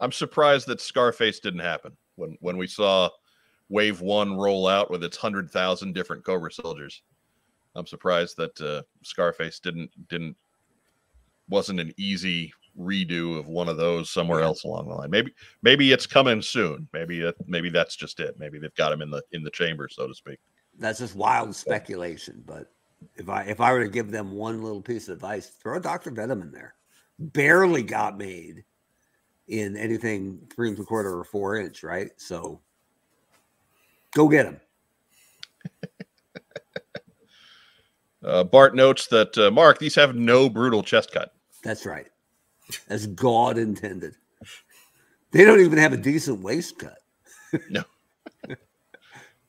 I'm surprised that Scarface didn't happen when, when we saw Wave One roll out with its one hundred thousand different Cobra soldiers. I'm surprised that uh, Scarface didn't didn't wasn't an easy redo of one of those somewhere else along the line. Maybe maybe it's coming soon. Maybe that, maybe that's just it. Maybe they've got him in the in the chamber, so to speak. That's just wild speculation. But if I if I were to give them one little piece of advice, throw Doctor Venom in there. Barely got made in anything three and a quarter or four inch, right? So go get him. Uh, Bart notes that, uh, Mark, these have no brutal chest cut. That's right. As God intended. They don't even have a decent waist cut. No.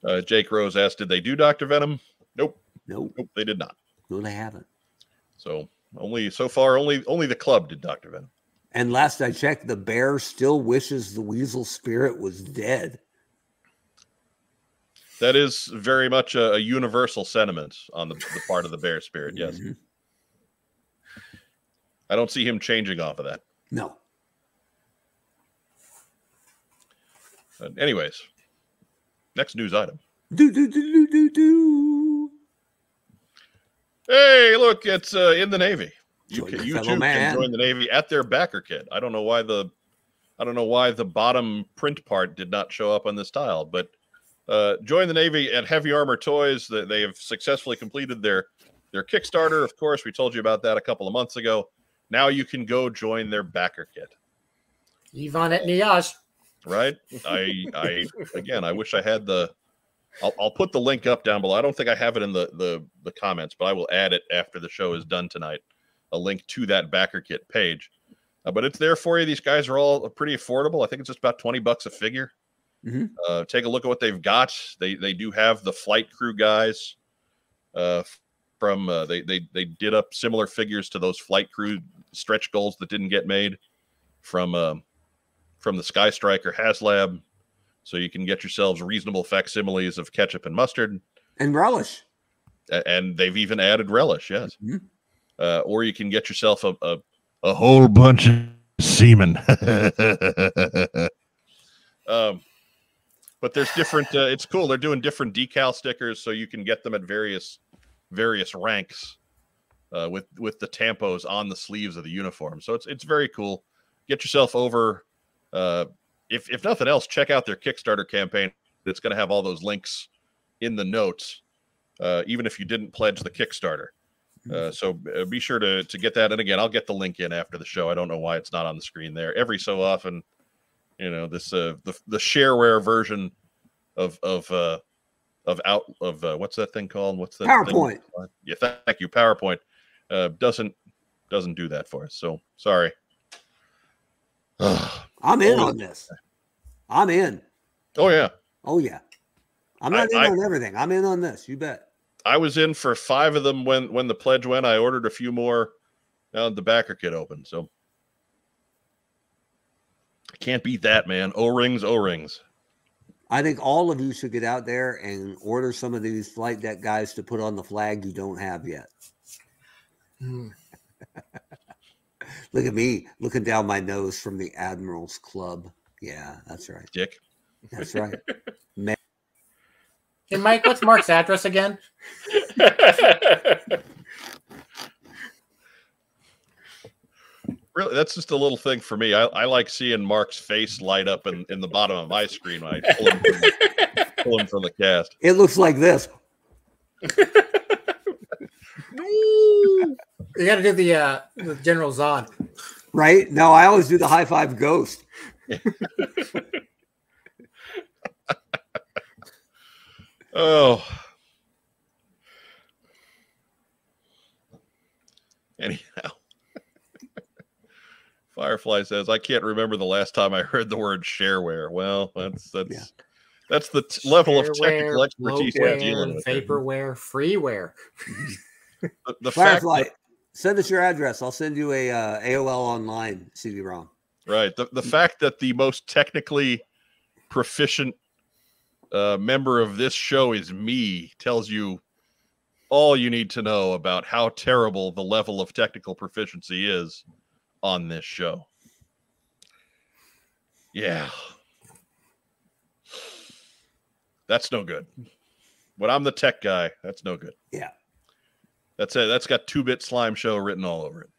Uh, Jake Rose asked, did they do Doctor Venom? Nope. Nope. Nope, they did not. No, they haven't. So only so far, only only the club did Doctor Venom. And last I checked, the bear still wishes the weasel spirit was dead. That is very much a, a universal sentiment on the, the part of the bear spirit, yes. Mm-hmm. I don't see him changing off of that. No. But anyways, next news item. Do, do, do, do, do, do. Hey, look, it's uh, in the Navy. You can, you too can join the Navy at their backer kit. I don't know why the, I don't know why the bottom print part did not show up on this tile, but. Uh, join the Navy at Heavy Armor Toys. That they have successfully completed their their Kickstarter. Of course, we told you about that a couple of months ago. Now you can go join their backer kit. Yvonne et Niage. Right. I I again. I wish I had the. I'll, I'll put the link up down below. I don't think I have it in the the the comments, but I will add it after the show is done tonight. A link to that backer kit page. Uh, but it's there for you. These guys are all pretty affordable. I think it's just about twenty bucks a figure. Mm-hmm. Uh, take a look at what they've got. They they do have the flight crew guys uh, from uh, they they they did up similar figures to those flight crew stretch goals that didn't get made from um, from the Sky Striker HasLab. So you can get yourselves reasonable facsimiles of ketchup and mustard. and relish. And they've even added relish, yes. Mm-hmm. Uh, or you can get yourself a a, a whole bunch of semen. um, but there's different. Uh, it's cool. They're doing different decal stickers, so you can get them at various various ranks uh, with with the tampos on the sleeves of the uniform. So it's it's very cool. Get yourself over. Uh, if if nothing else, check out their Kickstarter campaign. It's going to have all those links in the notes, uh, even if you didn't pledge the Kickstarter. Uh, so be sure to, to get that. And again, I'll get the link in after the show. I don't know why it's not on the screen there. Every so often, you know, this, uh, the, the shareware version of, of, uh, of out of, uh, what's that thing called? What's that PowerPoint? Thing? Yeah. Thank you. PowerPoint, uh, doesn't, doesn't do that for us. So sorry. I'm in oh, on this. I'm in. Oh yeah. Oh yeah. I'm not I, in on I, everything. I'm in on this. You bet. I was in for five of them when, when the pledge went. I ordered a few more. Now the backer kit opened, so I can't beat that, man. O-rings, O-rings. I think all of you should get out there and order some of these flight deck guys to put on the flag you don't have yet. Mm. Look at me looking down my nose from the Admirals Club. Yeah, that's right. Dick. That's right. Man. Hey, Mike, what's Mark's address again? Really, that's just a little thing for me. I, I like seeing Mark's face light up in, in the bottom of my screen when I pull him, from, pull him from the cast. It looks like this. You got to do the, uh, the General Zod. Right? No, I always do the high-five ghost. Oh, anyhow, Firefly says, I can't remember the last time I heard the word shareware. Well, that's that's yeah. that's the t- level of technical expertise we're dealing with. Vaporware, freeware. the, the Firefly, fact that, send us your address. I'll send you a uh, A O L online C D ROM. Right. The the fact that the most technically proficient Uh, member of this show is me tells you all you need to know about how terrible the level of technical proficiency is on this show. Yeah. That's no good. But I'm the tech guy. That's no good. Yeah. That's it. That's got two-bit slime show written all over it.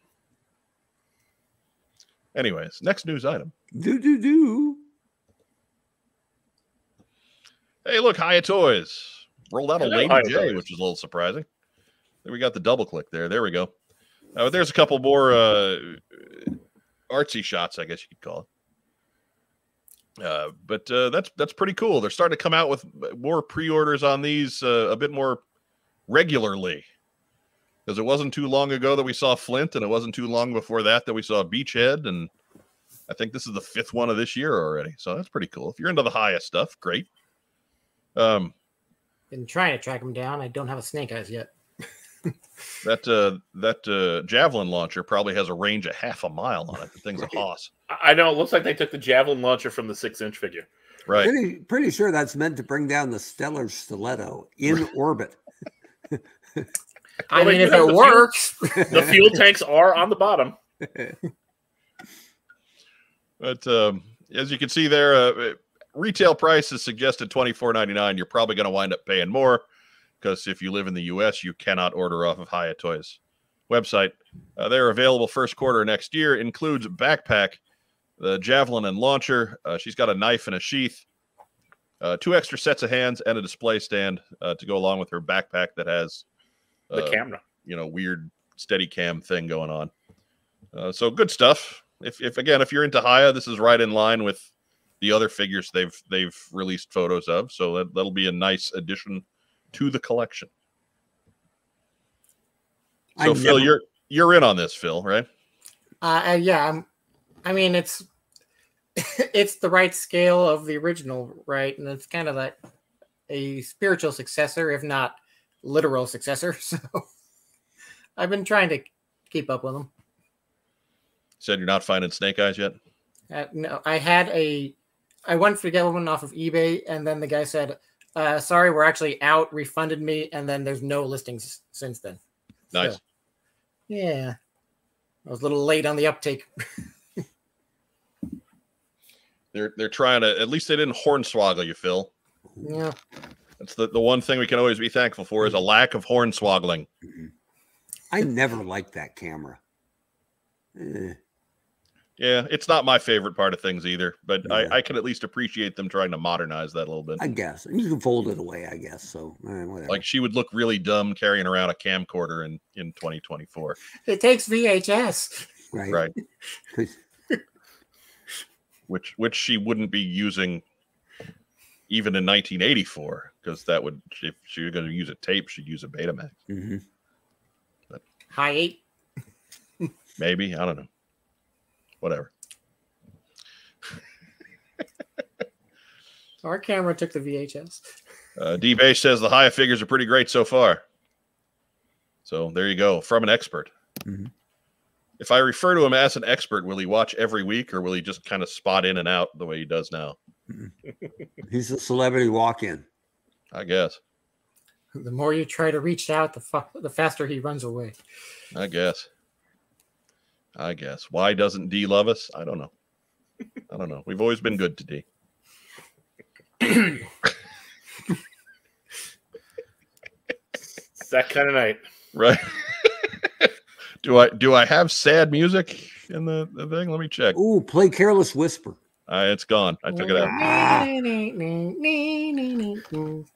Anyways, next news item. Do, do, do. Hey, look, Hiya Toys rolled out a Lady J, which is a little surprising. Then we got the double click there. There we go. Uh, there's a couple more uh, artsy shots, I guess you could call it. Uh, but uh, that's that's pretty cool. They're starting to come out with more pre-orders on these uh, a bit more regularly, because it wasn't too long ago that we saw Flint, and it wasn't too long before that that we saw Beachhead, and I think this is the fifth one of this year already. So that's pretty cool. If you're into the Hiya stuff, great. Um, been trying to track him down. I don't have a snake eyes yet. that uh, that uh, javelin launcher probably has a range of half a mile on it. The thing's right. a hoss. I know. It looks like they took the javelin launcher from the six-inch figure. Right. Pretty, pretty sure that's meant to bring down the Stellar Stiletto in orbit. I mean, if it works. Fuel, the fuel tanks are on the bottom. But um, as you can see there. Uh, it, Retail price is suggested twenty-four ninety-nine. You're probably going to wind up paying more because if you live in the U S, you cannot order off of Hiya Toys website. Uh, they're available first quarter next year. Includes backpack, the javelin and launcher. Uh, she's got a knife and a sheath, uh, two extra sets of hands, and a display stand uh, to go along with her backpack that has uh, the camera. You know, weird steady cam thing going on. Uh, so good stuff. If, if again, if you're into Hiya, this is right in line with the other figures they've they've released photos of, so that, that'll be a nice addition to the collection. So, I Phil, never... you're you're in on this, Phil, right? Uh, yeah, I'm, I mean, it's it's the right scale of the original, right? And it's kind of like a spiritual successor, if not literal successor. So, I've been trying to keep up with them. Said you're not finding snake eyes yet? Uh, no, I had a. I went to get one off of eBay, and then the guy said, uh, sorry, we're actually out, refunded me, and then there's no listings since then. Nice. So, yeah. I was a little late on the uptake. They're they're trying to, at least they didn't hornswoggle you, Phil. Yeah. That's the, the one thing we can always be thankful for is a lack of hornswoggling. I never liked that camera. Eh. Yeah, it's not my favorite part of things either, but yeah. I, I can at least appreciate them trying to modernize that a little bit. I guess. And you can fold it away, I guess. So, eh, whatever. Like she would look really dumb carrying around a camcorder in, in twenty twenty-four. It takes V H S. Right. Right. which, which she wouldn't be using even in nineteen eighty-four, because that would, if she were going to use a tape, she'd use a Betamax. Mm-hmm. But high eight? Maybe. I don't know. Whatever. Our camera took the V H S. Uh, D. Bash says the Hiya figures are pretty great so far. So there you go. From an expert. Mm-hmm. If I refer to him as an expert, will he watch every week or will he just kind of spot in and out the way he does now? Mm-hmm. He's a celebrity walk-in. I guess. The more you try to reach out, the, fa the faster he runs away. I guess. I guess. Why doesn't D love us? I don't know. I don't know. We've always been good to D. It's that kind of night. Right. do I do I have sad music in the, the thing? Let me check. Oh, play Careless Whisper. Uh, it's gone. I took it out. Ah. See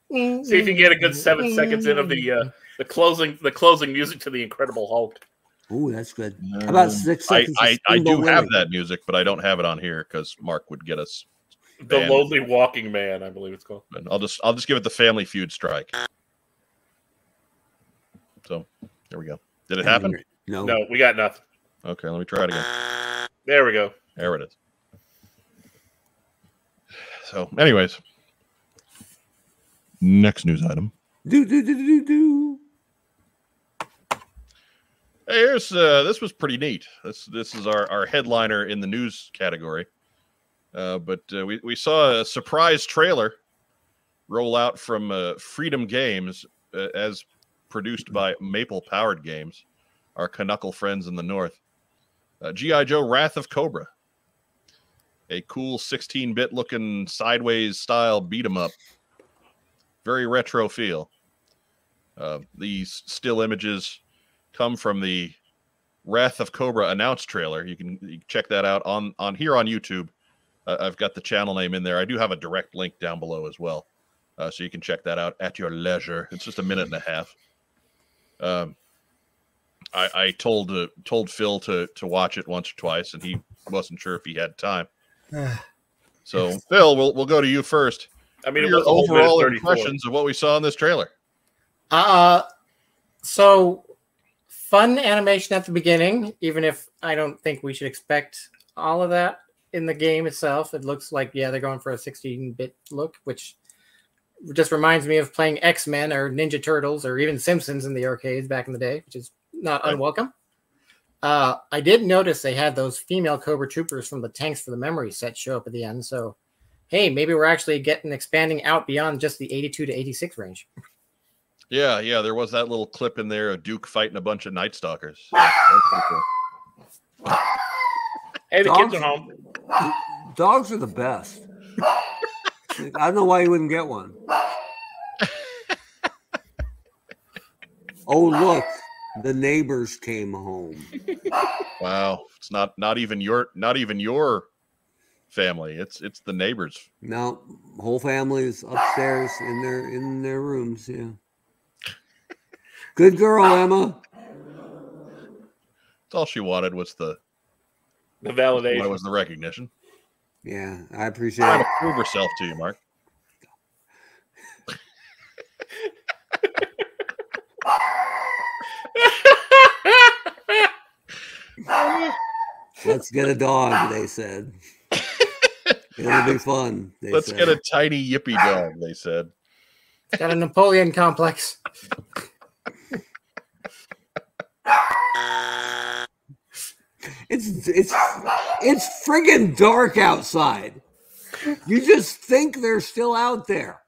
if you can get a good seven seconds in of the uh, the closing the closing music to the Incredible Hulk. Ooh, that's good. How about six seconds? I, I, I do Willie. have that music, but I don't have it on here because Mark would get us. Banned. The Lonely Walking Man, I believe it's called. And I'll just I'll just give it the Family Feud strike. So there we go. Did it happen? No, no, we got nothing. Okay, let me try it again. There we go. There it is. So, anyways, next news item. Do do do do do. Hey, here's uh, this was pretty neat. This this is our, our headliner in the news category. Uh, but uh, we we saw a surprise trailer roll out from uh, Freedom Games, uh, as produced by Maple Powered Games, our Knuckle friends in the north. Uh, G I. Joe Wrath of Cobra, a cool sixteen bit looking sideways style beat 'em up, very retro feel. Uh, these still images come from the Wrath of Cobra announce trailer. You can, you can check that out on, on here on YouTube. Uh, I've got the channel name in there. I do have a direct link down below as well. Uh, so you can check that out at your leisure. It's just a minute and a half. Um, I, I told uh, told Phil to, to watch it once or twice, and he wasn't sure if he had time. So, Phil, we'll, we'll go to you first. I mean, what are your overall impressions of what we saw in this trailer? Uh, so... Fun animation at the beginning, even if I don't think we should expect all of that in the game itself. It looks like, yeah, they're going for a sixteen bit look, which just reminds me of playing X-Men or Ninja Turtles or even Simpsons in the arcades back in the day, which is not unwelcome. Uh, I did notice they had those female Cobra Troopers from the Tanks for the Memory set show up at the end. So, hey, maybe we're actually getting expanding out beyond just the eighty-two to eighty-six range. Yeah, yeah, there was that little clip in there of Duke fighting a bunch of Night Stalkers. Hey, the dogs, kids are home. Dogs are the best. I don't know why you wouldn't get one. Oh, look, the neighbors came home. Wow, it's not not even your not even your family. It's it's the neighbors. No, whole family is upstairs in their in their rooms. Yeah. Good girl, Emma. That's all she wanted was the the validation. Was the recognition. Yeah, I appreciate it. Prove herself to you, Mark. Let's get a dog, they said. It'll be fun. They Let's said. get a tiny yippy dog, they said. Got a Napoleon complex. It's it's it's friggin' dark outside. You just think they're still out there.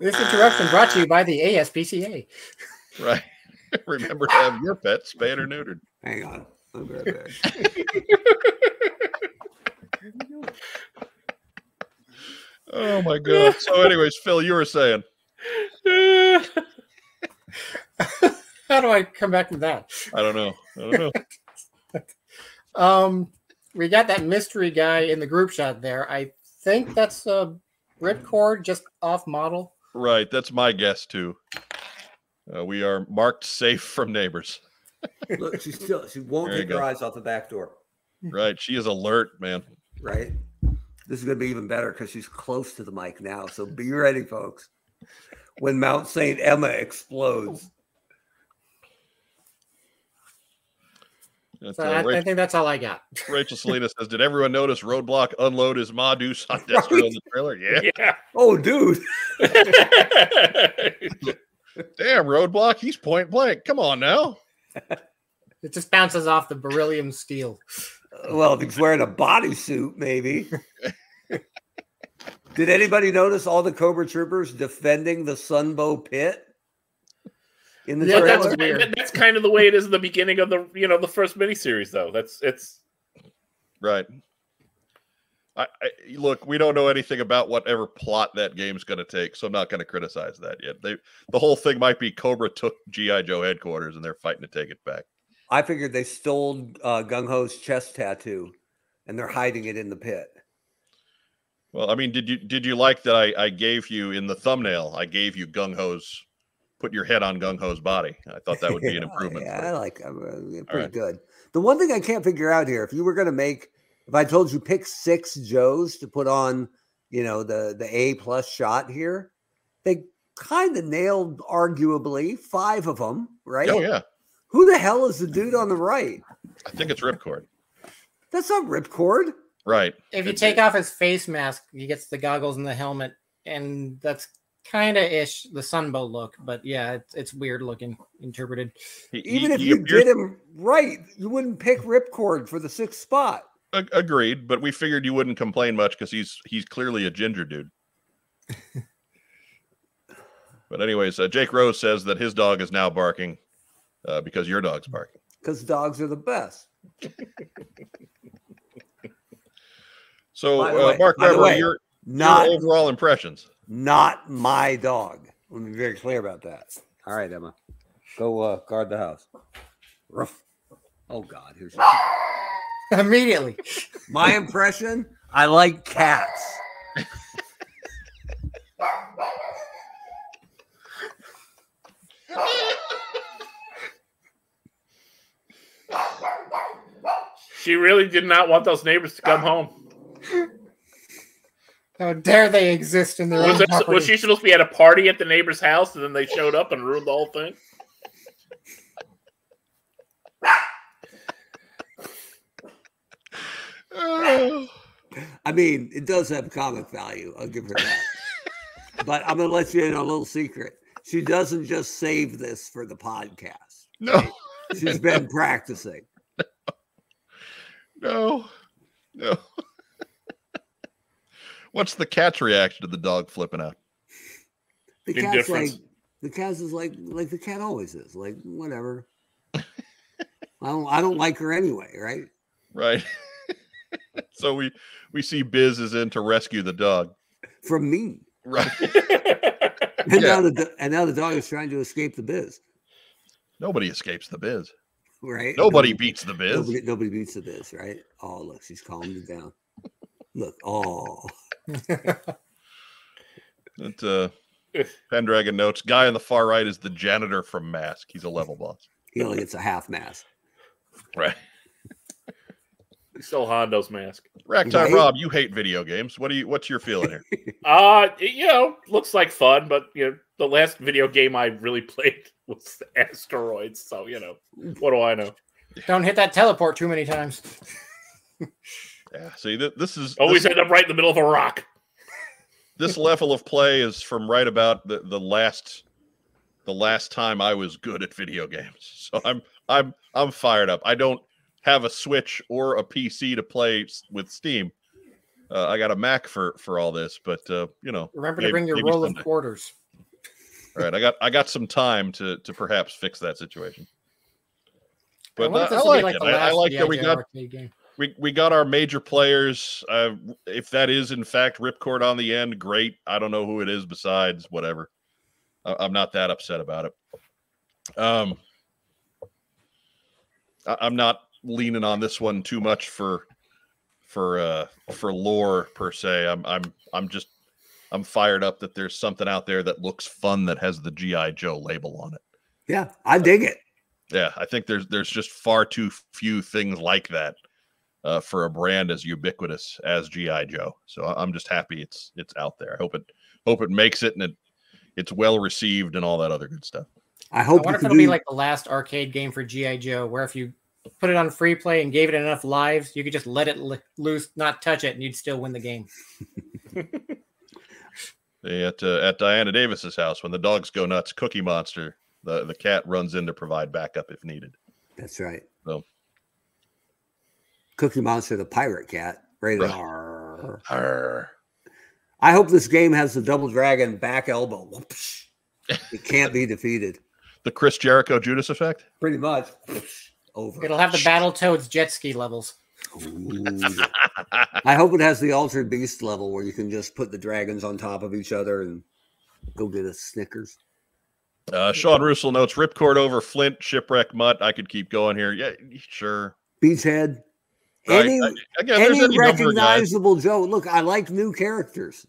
This interruption brought to you by the A S P C A. Right. Remember to have your pet spayed or neutered. Hang on. I'll be right back. Oh, my God. So anyways, Phil, you were saying. Uh, how do I come back from that? I don't know. I don't know. um, we got that mystery guy in the group shot there. I think that's a ripcord, just off model. Right. That's my guess, too. Uh, we are marked safe from neighbors. Look, she's still, she won't there take her eyes off the back door. Right. She is alert, man. Right. This is going to be even better because she's close to the mic now. So be ready, folks. When Mount Saint Emma explodes. So uh, I, Rachel, I think that's all I got. Rachel Salinas says, did everyone notice Roadblock unload his Ma Deuce on Destro right? in the trailer? Yeah. yeah. Oh, dude. Damn, Roadblock. He's point blank. Come on now. It just bounces off the beryllium steel. Well, if he's wearing a bodysuit, maybe. Did anybody notice all the Cobra Troopers defending the Sunbow pit? In the yeah, that's, that, that's kind of the way it is in the beginning of the you know the first miniseries, though. That's it's right. I, I look, we don't know anything about whatever plot that game's going to take, so I'm not going to criticize that yet. They, the whole thing might be Cobra took G I. Joe headquarters, and they're fighting to take it back. I figured they stole uh, Gung Ho's chest tattoo, and they're hiding it in the pit. Well, I mean, did you did you like that? I, I gave you in the thumbnail. I gave you Gung Ho's. Put your head on Gung Ho's body. I thought that would be an improvement. yeah, I like that. Pretty right. good. The one thing I can't figure out here, if you were going to make, if I told you pick six Joes to put on, you know, the the A plus shot here, they kind of nailed arguably five of them, right? Oh yeah. Who the hell is the dude on the right? I think it's Ripcord. That's not Ripcord. Right. If you it's take it. off his face mask, he gets the goggles and the helmet, and that's kind of ish the Sunbow look. But yeah, it's, it's weird looking interpreted. He, Even he, if he you appears... did him right, you wouldn't pick Ripcord for the sixth spot. A- agreed, but we figured you wouldn't complain much because he's he's clearly a ginger dude. But anyways, uh, Jake Rose says that his dog is now barking. Uh, because your dog's barking. Because dogs are the best. So, uh, way, Mark Weber, your, not, your overall impressions. Not my dog. Let me be very clear about that. All right, Emma. Go uh, guard the house. Ruff. Oh, God. Here's your... Immediately. My impression, I like cats. She really did not want those neighbors to come home. How dare they exist in their was own there, property. Was she supposed to be at a party at the neighbor's house, and then they showed up and ruined the whole thing? I mean, it does have comic value. I'll give her that. But I'm going to let you in on a little secret. She doesn't just save this for the podcast. No. She's been practicing. No, no. What's the cat's reaction to the dog flipping out? The cat's like, the cat is like, like the cat always is, like whatever. I don't, I don't like her anyway, right? Right. So we, we see Biz is in to rescue the dog from me, right? and yeah. now the and now the dog is trying to escape the Biz. Nobody escapes the Biz. Right. Nobody, nobody beats the Biz. Nobody, nobody beats the Biz, right? Oh, look, she's calming me down. Look, oh. That, uh, Pendragon notes, guy on the far right is the janitor from Mask. He's a level boss. He only gets a half mask. Right. He's still Hondo's mask. Ragtime right? Rob, you hate video games. What do you? What's your feeling here? uh, you know, looks like fun, but you know, the last video game I really played was Asteroids, so you know, what do I know? Don't hit that teleport too many times. Yeah, see, th- this is always this, end up right in the middle of a rock. This level of play is from right about the, the last, the last time I was good at video games. So I'm I'm I'm fired up. I don't have a Switch or a P C to play with Steam. Uh, I got a Mac for for all this, but uh, you know, remember to bring your roll of quarters. All right, I got I got some time to to perhaps fix that situation. But I, I like, like it. I, I like that we got we we got our major players. Uh, if that is in fact Ripcord on the end, great. I don't know who it is besides whatever. I, I'm not that upset about it. Um, I, I'm not leaning on this one too much for for uh, for lore per se. I'm I'm I'm just. I'm fired up that there's something out there that looks fun that has the G I Joe label on it. Yeah, I dig it. Yeah, I think there's there's just far too few things like that uh, for a brand as ubiquitous as G I Joe. So I'm just happy it's it's out there. I hope it hope it makes it and it it's well received and all that other good stuff. I hope. I wonder if it'll be like the last arcade game for G I Joe, where if you put it on free play and gave it enough lives, you could just let it loose, not touch it, and you'd still win the game. At uh, at Diana Davis's house, when the dogs go nuts, Cookie Monster, the, the cat runs in to provide backup if needed. That's right. So, Cookie Monster, the pirate cat, rated right. R. R. I hope this game has the Double Dragon back elbow. Whoops. It can't be defeated. The Chris Jericho Judas effect? Pretty much. Over. It'll have the Battletoads jet ski levels. I hope it has the Altered Beast level where you can just put the dragons on top of each other and go get a Snickers. Uh, Sean Russell notes, Ripcord over Flint, Shipwreck, Mutt. I could keep going here. Yeah, sure. Beachhead. Any, I, I, again, any, any recognizable Joe. Look, I like new characters.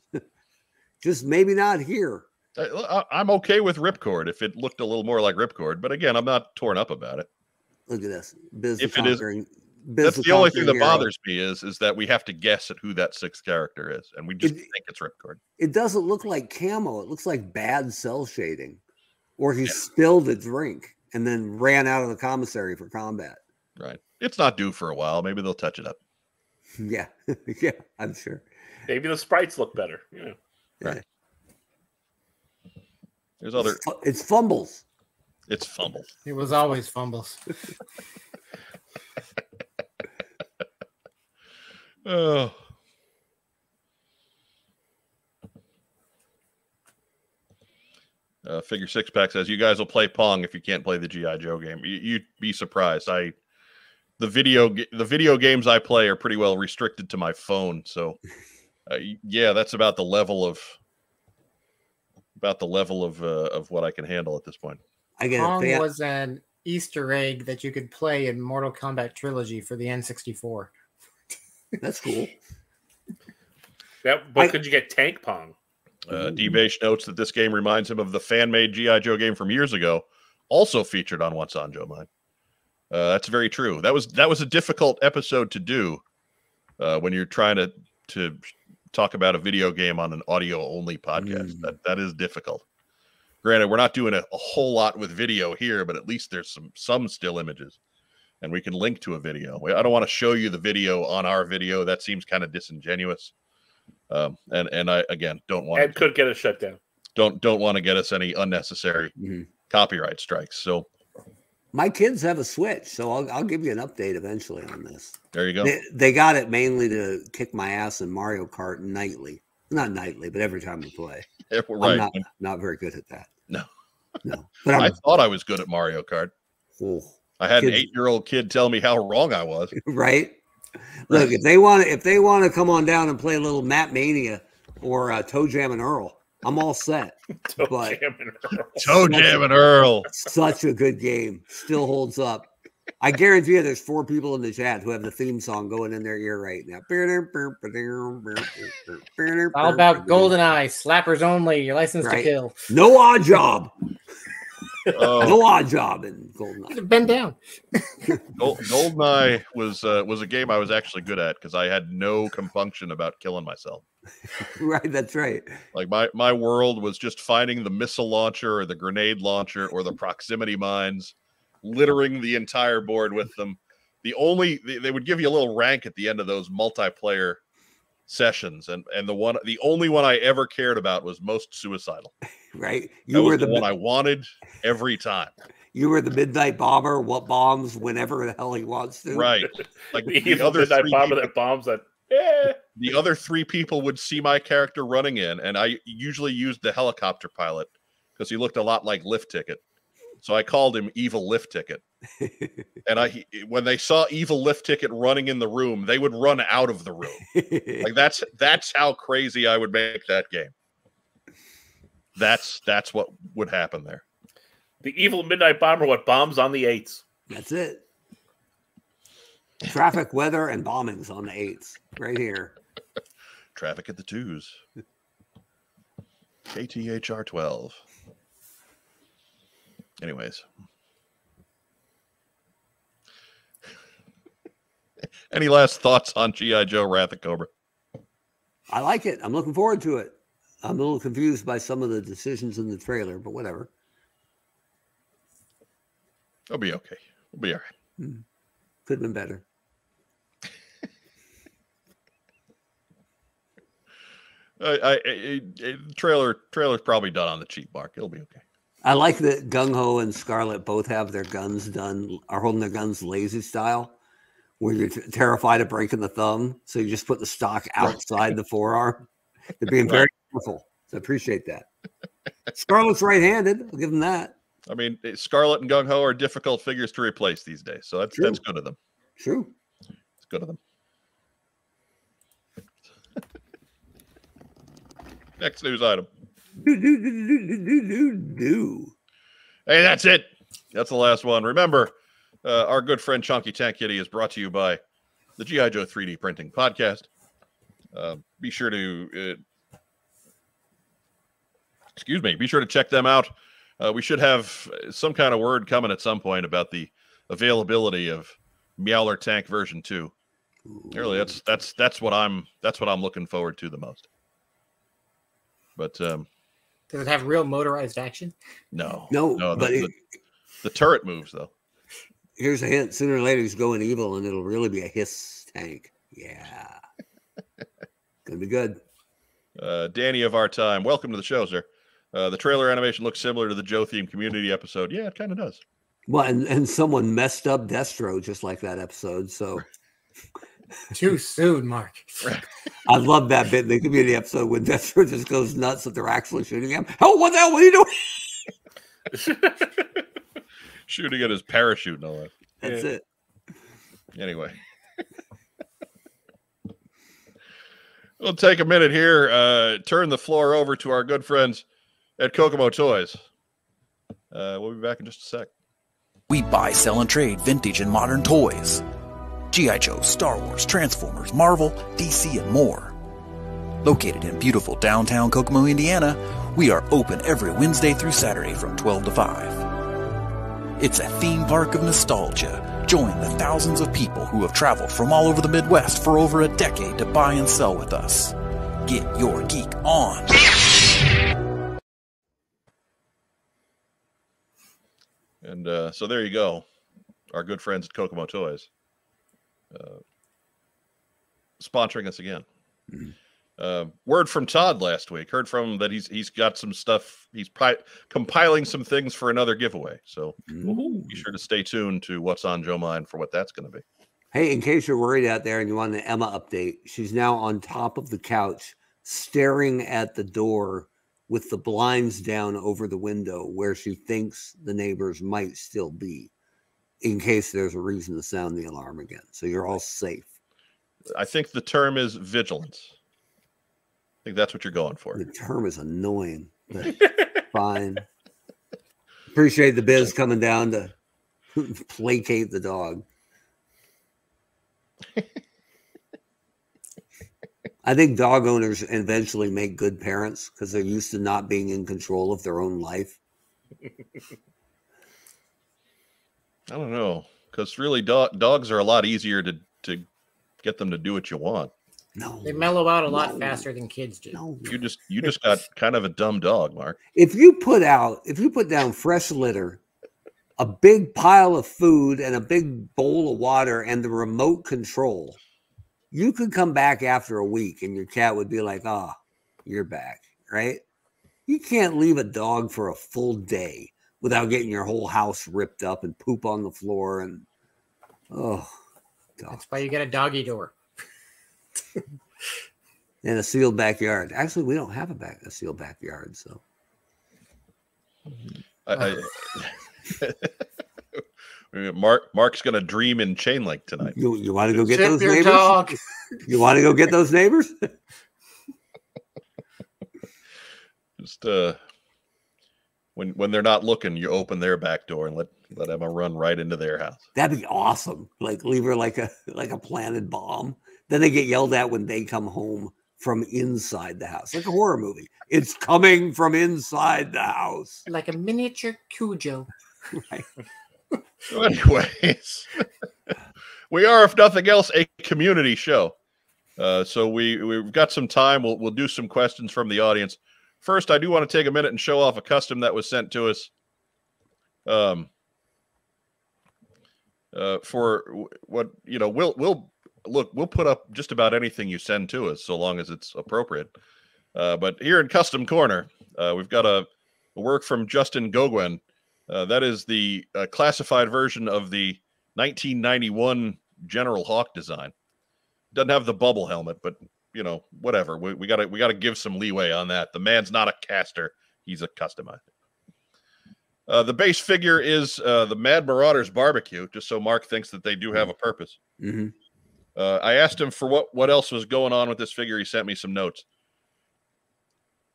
Just maybe not here. I, I, I'm okay with Ripcord if it looked a little more like Ripcord. But again, I'm not torn up about it. Look at this. Business if it is. That's the only thing that hero. bothers me is is that we have to guess at who that sixth character is, and we just it, think it's Ripcord. It doesn't look like camo. It looks like bad cell shading, or he yeah. spilled a drink and then ran out of the commissary for combat. Right. It's not due for a while. Maybe they'll touch it up. Yeah. Yeah, I'm sure. Maybe the sprites look better. Yeah. Right. Yeah. There's other. It's, it's fumbles. It's fumbles. It was always fumbles. Oh. Uh, Figure Six Pack says, you guys will play Pong if you can't play the G I Joe game. You, you'd be surprised. I the video the video games I play are pretty well restricted to my phone. So, uh, yeah, that's about the level of about the level of uh, of what I can handle at this point. I get Pong it. was an Easter egg that you could play in Mortal Kombat Trilogy for the N sixty-four. That's cool. That, but I, could you get Tank Pong? Uh, D-Bash notes that this game reminds him of the fan-made G I Joe game from years ago, also featured on What's on Joe Mine. Uh, that's very true. That was that was a difficult episode to do uh, when you're trying to to talk about a video game on an audio-only podcast. Mm. That that is difficult. Granted, we're not doing a, a whole lot with video here, but at least there's some some still images. And we can link to a video. I don't want to show you the video on our video. That seems kind of disingenuous. Um, and and I again don't want. Ed to, could get us shut down. Don't don't want to get us any unnecessary mm-hmm. copyright strikes. So, my kids have a Switch, so I'll I'll give you an update eventually on this. There you go. They, they got it mainly to kick my ass in Mario Kart nightly, not nightly, but every time we play. Yeah, right. I'm not, not very good at that. No, no. But I thought I was good at Mario Kart. Oh. I had an eight-year-old kid tell me how wrong I was. Right? Look, if they want to, if they want to come on down and play a little Map Mania or uh, Toe Jam and Earl, I'm all set. Toe but Jam and Earl. Toe Jam and Earl. Such a good game. Still holds up. I guarantee you there's four people in the chat who have the theme song going in their ear right now. It's all about GoldenEye, slappers only, your license right. to kill. No odd job. Uh, no odd job in GoldenEye. Bend down. Gold, GoldenEye was uh, was a game I was actually good at because I had no compunction about killing myself. Right, that's right. Like my my world was just finding the missile launcher or the grenade launcher or the proximity mines, littering the entire board with them. The only they, they would give you a little rank at the end of those multiplayer sessions, and and the one the only one I ever cared about was Most Suicidal. Right, you that were the, the one I wanted every time. You were the midnight bomber, what bombs whenever the hell he wants to. Right, like the, the other midnight bomber people, that bombs that. Eh. The other three people would see my character running in, and I usually used the helicopter pilot because he looked a lot like Lift Ticket. So I called him Evil Lift Ticket. And I, when they saw Evil Lift Ticket running in the room, they would run out of the room. Like that's that's how crazy I would make that game. That's that's what would happen there. The evil midnight bomber, what bombs on the eights? That's it. Traffic, weather, and bombings on the eights, right here. Traffic at the twos. K T H R twelve. Anyways. Any last thoughts on G I. Joe Wrath of Cobra? I like it. I'm looking forward to it. I'm a little confused by some of the decisions in the trailer, but whatever. It'll be okay. We'll be all right. Could have been better. I, I, I trailer trailer's probably done on the cheap, Mark. It'll be okay. I like that Gung Ho and Scarlet both have their guns done, are holding their guns lazy style, where you're t terrified of breaking the thumb, so you just put the stock outside the forearm. They're being very careful. So I appreciate that. Scarlet's right-handed. I'll give them that. I mean, Scarlet and Gung Ho are difficult figures to replace these days, so that's True. that's good of them. True. It's good of them. Next news item. Do, do, do, do, do, do, do. Hey, that's it. That's the last one. Remember, uh, our good friend Chonky Tank Kitty is brought to you by the G I. Joe three D Printing Podcast. Uh, be sure to, uh, excuse me, be sure to check them out. Uh, we should have some kind of word coming at some point about the availability of Meowler Tank version two. Really, that's that's that's what I'm that's what I'm looking forward to the most. But um, does it have real motorized action? No, no, no the, but it, the, the turret moves though. Here's a hint: sooner or later, he's going evil, and it'll really be a Hiss Tank. Yeah. Gonna be good. Uh, Danny of our time, welcome to the show, sir. Uh, the trailer animation looks similar to the Joe theme community episode. Yeah, it kind of does. Well, and, and someone messed up Destro just like that episode. So too soon, Mark. I love that bit in the community episode when Destro just goes nuts that they're actually shooting him. Oh, what the hell? What are you doing? Shooting at his parachute and all that. That's yeah. it. Anyway. We'll take a minute here, uh, turn the floor over to our good friends at Kokomo Toys. Uh, we'll be back in just a sec. We buy, sell, and trade vintage and modern toys. G I. Joe, Star Wars, Transformers, Marvel, D C, and more. Located in beautiful downtown Kokomo, Indiana, we are open every Wednesday through Saturday from twelve to five. It's a theme park of nostalgia. Join the thousands of people who have traveled from all over the Midwest for over a decade to buy and sell with us. Get your geek on. And uh, so there you go. Our good friends at Kokomo Toys. Uh, sponsoring us again. Mm-hmm. uh, word from Todd last week. Heard from him that he's he's got some stuff. He's compiling some things for another giveaway. So ooh, be sure to stay tuned to What's on Joe Mind for what that's going to be. Hey, in case you're worried out there and you want the Emma update, she's now on top of the couch staring at the door with the blinds down over the window where she thinks the neighbors might still be in case there's a reason to sound the alarm again. So you're all safe. I think the term is vigilance. I think that's what you're going for. The term is annoying. Fine. Appreciate the biz coming down to placate the dog. I think dog owners eventually make good parents because they're used to not being in control of their own life. I don't know, because really dog, dogs are a lot easier to, to get them to do what you want. No, they mellow out a no, lot faster than kids do. No. You just you just got kind of a dumb dog, Mark. If you put out, if you put down fresh litter, a big pile of food and a big bowl of water and the remote control, you could come back after a week and your cat would be like, "Ah, oh, you're back," right? You can't leave a dog for a full day without getting your whole house ripped up and poop on the floor and oh, God. That's why you get a doggy door. And a sealed backyard. Actually, we don't have a back a sealed backyard, so I, I, Mark Mark's gonna dream in chain link tonight. You, you want to go get Chip those neighbors? Dog. You want to go get those neighbors? Just uh, when when they're not looking, you open their back door and let let Emma run right into their house. That'd be awesome. Like leave her like a like a planted bomb. Then they get yelled at when they come home from inside the house, like a horror movie. It's coming from inside the house, like a miniature Cujo. Right. So anyways, we are, if nothing else, a community show. Uh, so we we've got some time. We'll we'll do some questions from the audience. First, I do want to take a minute and show off a custom that was sent to us. Um, uh, for what you know, we'll we'll. Look, we'll put up just about anything you send to us, so long as it's appropriate. Uh, but here in Custom Corner, uh, we've got a, a work from Justin Goguen. Uh, that is the uh, classified version of the nineteen ninety-one General Hawk design. Doesn't have the bubble helmet, but you know, whatever. We, we gotta we gotta give some leeway on that. The man's not a caster; he's a customizer. Uh, the base figure is uh, the Mad Marauders Barbecue, just so Mark thinks that they do have a purpose. Mm-hmm. Uh, I asked him for what, what else was going on with this figure. He sent me some notes.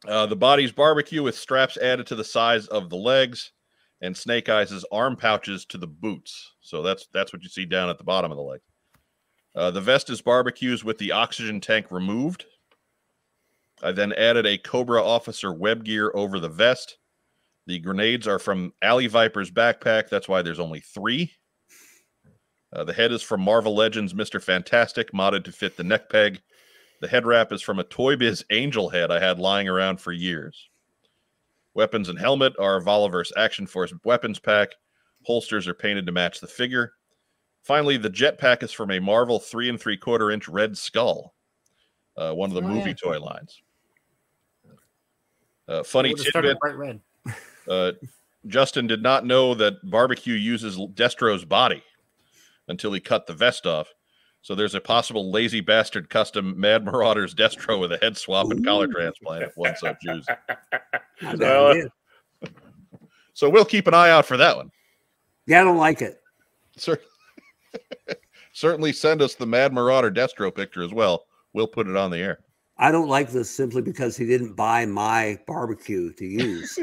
Uh, the body's barbecue with straps added to the size of the legs and Snake Eyes' arm pouches to the boots. So that's that's what you see down at the bottom of the leg. Uh, the vest is barbecues with the oxygen tank removed. I then added a Cobra officer web gear over the vest. The grenades are from Alley Viper's backpack. That's why there's only three. Uh, the head is from Marvel Legends' Mister Fantastic, modded to fit the neck peg. The head wrap is from a Toy Biz angel head I had lying around for years. Weapons and helmet are Voliverse Action Force weapons pack. Holsters are painted to match the figure. Finally, the jetpack is from a Marvel three and three quarter inch Red Skull, uh, one of the oh, movie yeah. toy lines. Uh, funny we'll tidbit. Bright red. uh, Justin did not know that Barbecue uses Destro's body until he cut the vest off. So there's a possible lazy bastard custom Mad Marauders Destro with a head swap and Ooh. collar transplant if one so chooses. uh, so we'll keep an eye out for that one. Yeah, I don't like it. Sir, certainly send us the Mad Marauder Destro picture as well. We'll put it on the air. I don't like this simply because he didn't buy my barbecue to use.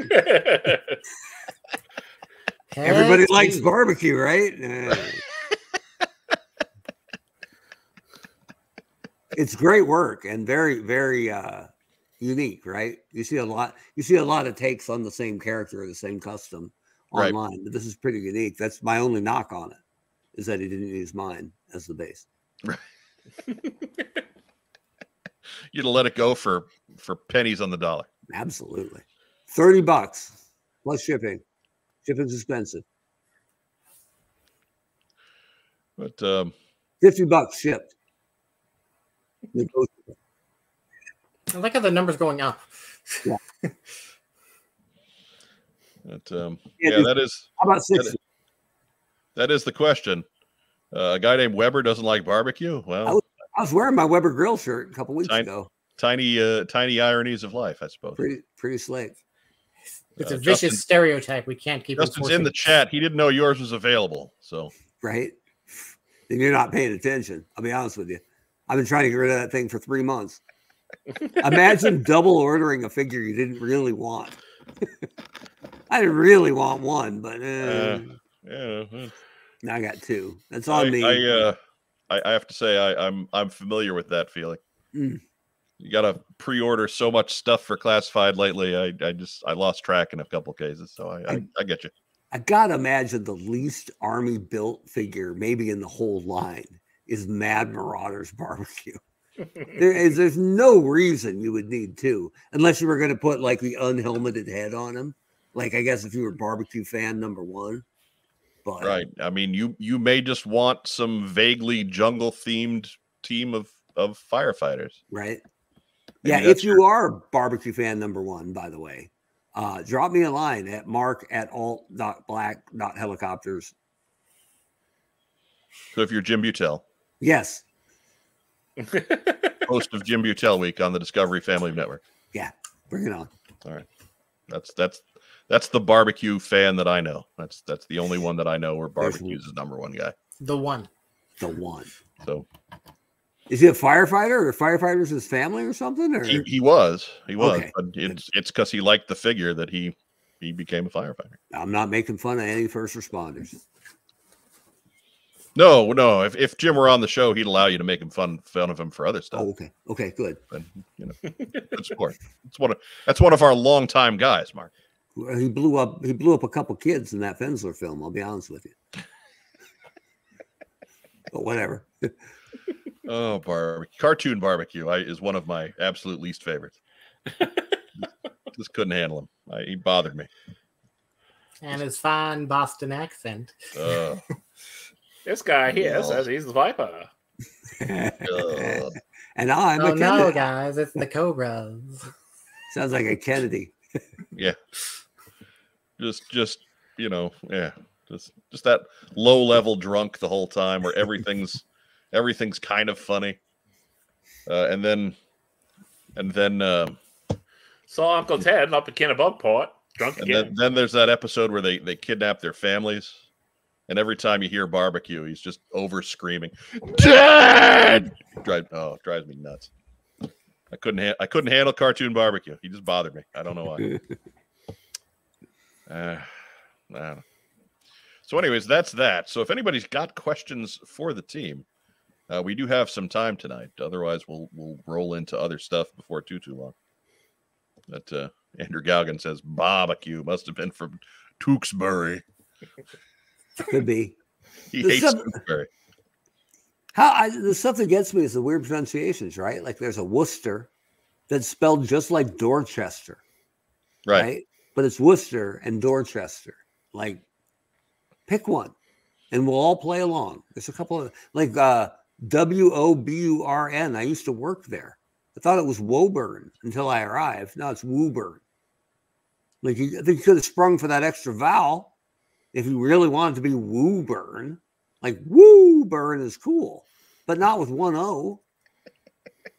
Everybody likes barbecue, right? Uh, It's great work and very, very uh, unique, right? You see a lot. You see a lot of takes on the same character or the same custom online, right. But this is pretty unique. That's my only knock on it, is that he didn't use mine as the base. Right. You'd let it go for for pennies on the dollar. Absolutely, thirty bucks plus shipping. Shipping's expensive, but um, fifty bucks shipped. I like how the numbers going up. Yeah. But, um, yeah, that is. How about sixty? That is, that is the question. Uh, a guy named Weber doesn't like barbecue. Well, I was, I was wearing my Weber Grill shirt a couple weeks tiny, ago. Tiny, uh, tiny ironies of life, I suppose. Pretty, pretty slick. It's uh, a vicious Justin, stereotype. We can't keep. Justin's in the chat. He didn't know yours was available. So right, then you're not paying attention. I'll be honest with you. I've been trying to get rid of that thing for three months. Imagine double ordering a figure you didn't really want. I didn't really want one, but uh, uh, yeah, uh, now I got two. That's on I, me. I, uh, I, I have to say I, I'm I'm familiar with that feeling. Mm. You got to pre-order so much stuff for classified lately. I I just I lost track in a couple of cases, so I I, I, I get you. I gotta imagine the least army built figure maybe in the whole line is Mad Marauders Barbecue. There is there's no reason you would need two, unless you were going to put like the unhelmeted head on him. Like I guess if you were barbecue fan number one. But right. I mean, you you may just want some vaguely jungle themed team of of firefighters. Right. Maybe yeah, if you your... are barbecue fan number one, by the way, uh drop me a line at mark at alt dot black dot helicopters. So if you're Jim Buttel. Yes. Host of Jim Buttel Week on the Discovery Family Network. Yeah, bring it on. All right, that's that's That's the barbecue fan that I know. That's that's the only one that I know where barbecue's his number one guy. The one. The one. So is he a firefighter, or firefighters his family or something? Or he, he was. He was. Okay. But it's it's because he liked the figure that he he became a firefighter. I'm not making fun of any first responders. No, no. If if Jim were on the show, he'd allow you to make him fun fun of him for other stuff. Oh, okay, okay, good. And, you know, good sport. It's one of that's one of our longtime guys, Mark. He blew up. He blew up a couple kids in that Fensler film. I'll be honest with you. But whatever. Oh, barbecue! Cartoon barbecue I, is one of my absolute least favorites. Just couldn't handle him. I, he bothered me. And his fine Boston accent. Uh, This guy here no. says he's the Viper. uh. And I'm oh, a Kennedy. No, guys, it's the Cobras. Sounds like a Kennedy. Yeah. Just, just, you know, yeah. Just just that low-level drunk the whole time where everything's everything's kind of funny. Uh, and then, and then... Um, Saw Uncle Ted up at Kennebugport, drunk and again. Then, then there's that episode where they, they kidnap their families. And every time you hear barbecue, he's just over screaming, "Dad!" Drive, oh, it drives me nuts. I couldn't. Ha- I couldn't handle cartoon barbecue. He just bothered me. I don't know why. uh, I don't know. So, anyways, that's that. So, if anybody's got questions for the team, uh, we do have some time tonight. Otherwise, we'll we'll roll into other stuff before too too long. But uh, Andrew Galgan says barbecue must have been from Tewksbury. Could be. He the hates stuff, how I, the stuff that gets me is the weird pronunciations, right? Like there's a Worcester that's spelled just like Dorchester, right? right? But it's Worcester and Dorchester. Like, pick one, and we'll all play along. There's a couple of like uh, W O B U R N. I used to work there. I thought it was Woburn until I arrived. Now it's Woburn. Like you, I think you could have sprung for that extra vowel. If you really wanted to be Woburn, like Woburn is cool, but not with one O.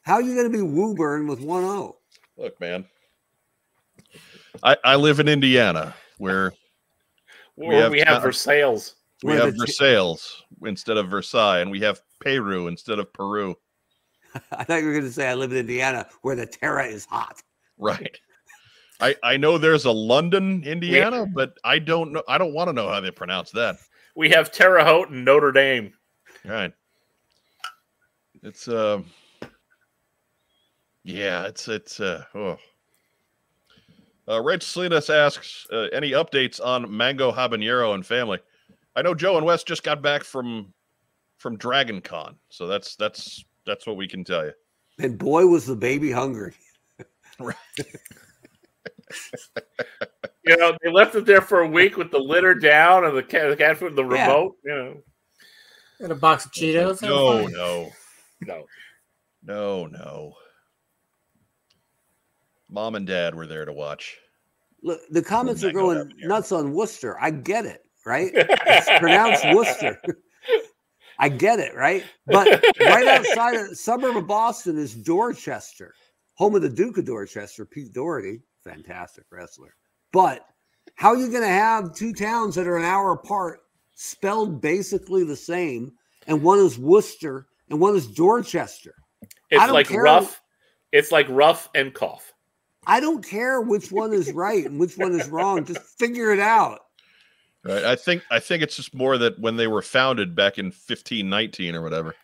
How are you going to be Woburn with one O? Look, man, I, I live in Indiana where well, we have, we have uh, Versailles. We Where have Versailles t- instead of Versailles, and we have Peru instead of Peru. I thought you were going to say I live in Indiana where the Terra is hot. Right. I, I know there's a London, Indiana, we, but I don't know. I don't want to know how they pronounce that. We have Terre Haute and Notre Dame. All right. It's um. Uh, yeah, it's it's uh. Oh. Uh, Red Salinas asks uh, any updates on Mango Habanero and family. I know Joe and Wes just got back from from Dragon Con, so that's that's that's what we can tell you. And boy, was the baby hungry. Right. You know, they left it there for a week with the litter down and the cat, the cat food, the yeah. remote, you know, and a box of Cheetos. No, no, no, no, no. Mom and Dad were there to watch. Look, the comments are going nuts on Worcester. I get it, right? It's pronounced Worcester. I get it, right? But right outside of the suburb of Boston is Dorchester, home of the Duke of Dorchester, Pete Doherty. Fantastic wrestler. But how are you going to have two towns that are an hour apart spelled basically the same, and one is Worcester and one is Dorchester? It's like rough. Wh- it's like rough and cough. I don't care which one is right and which one is wrong. Just figure it out. Right. I think I think it's just more that when they were founded back in fifteen nineteen or whatever,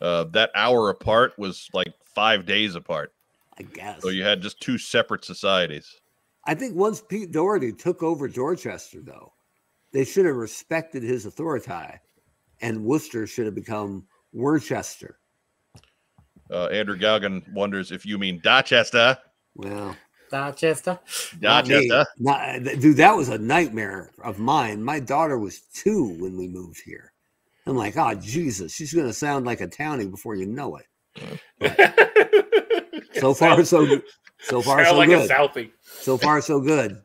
uh, that hour apart was like five days apart. I guess. So you had just two separate societies. I think once Pete Doherty took over Dorchester, though, they should have respected his authority, and Worcester should have become Worcester. Uh, Andrew Galgan wonders if you mean Dorchester. Well, Dorchester. Dorchester. Not, dude, that was a nightmare of mine. My daughter was two when we moved here. I'm like, oh, Jesus, she's going to sound like a townie before you know it. But, So far, so good. So far, so good. Southie. So far, so good.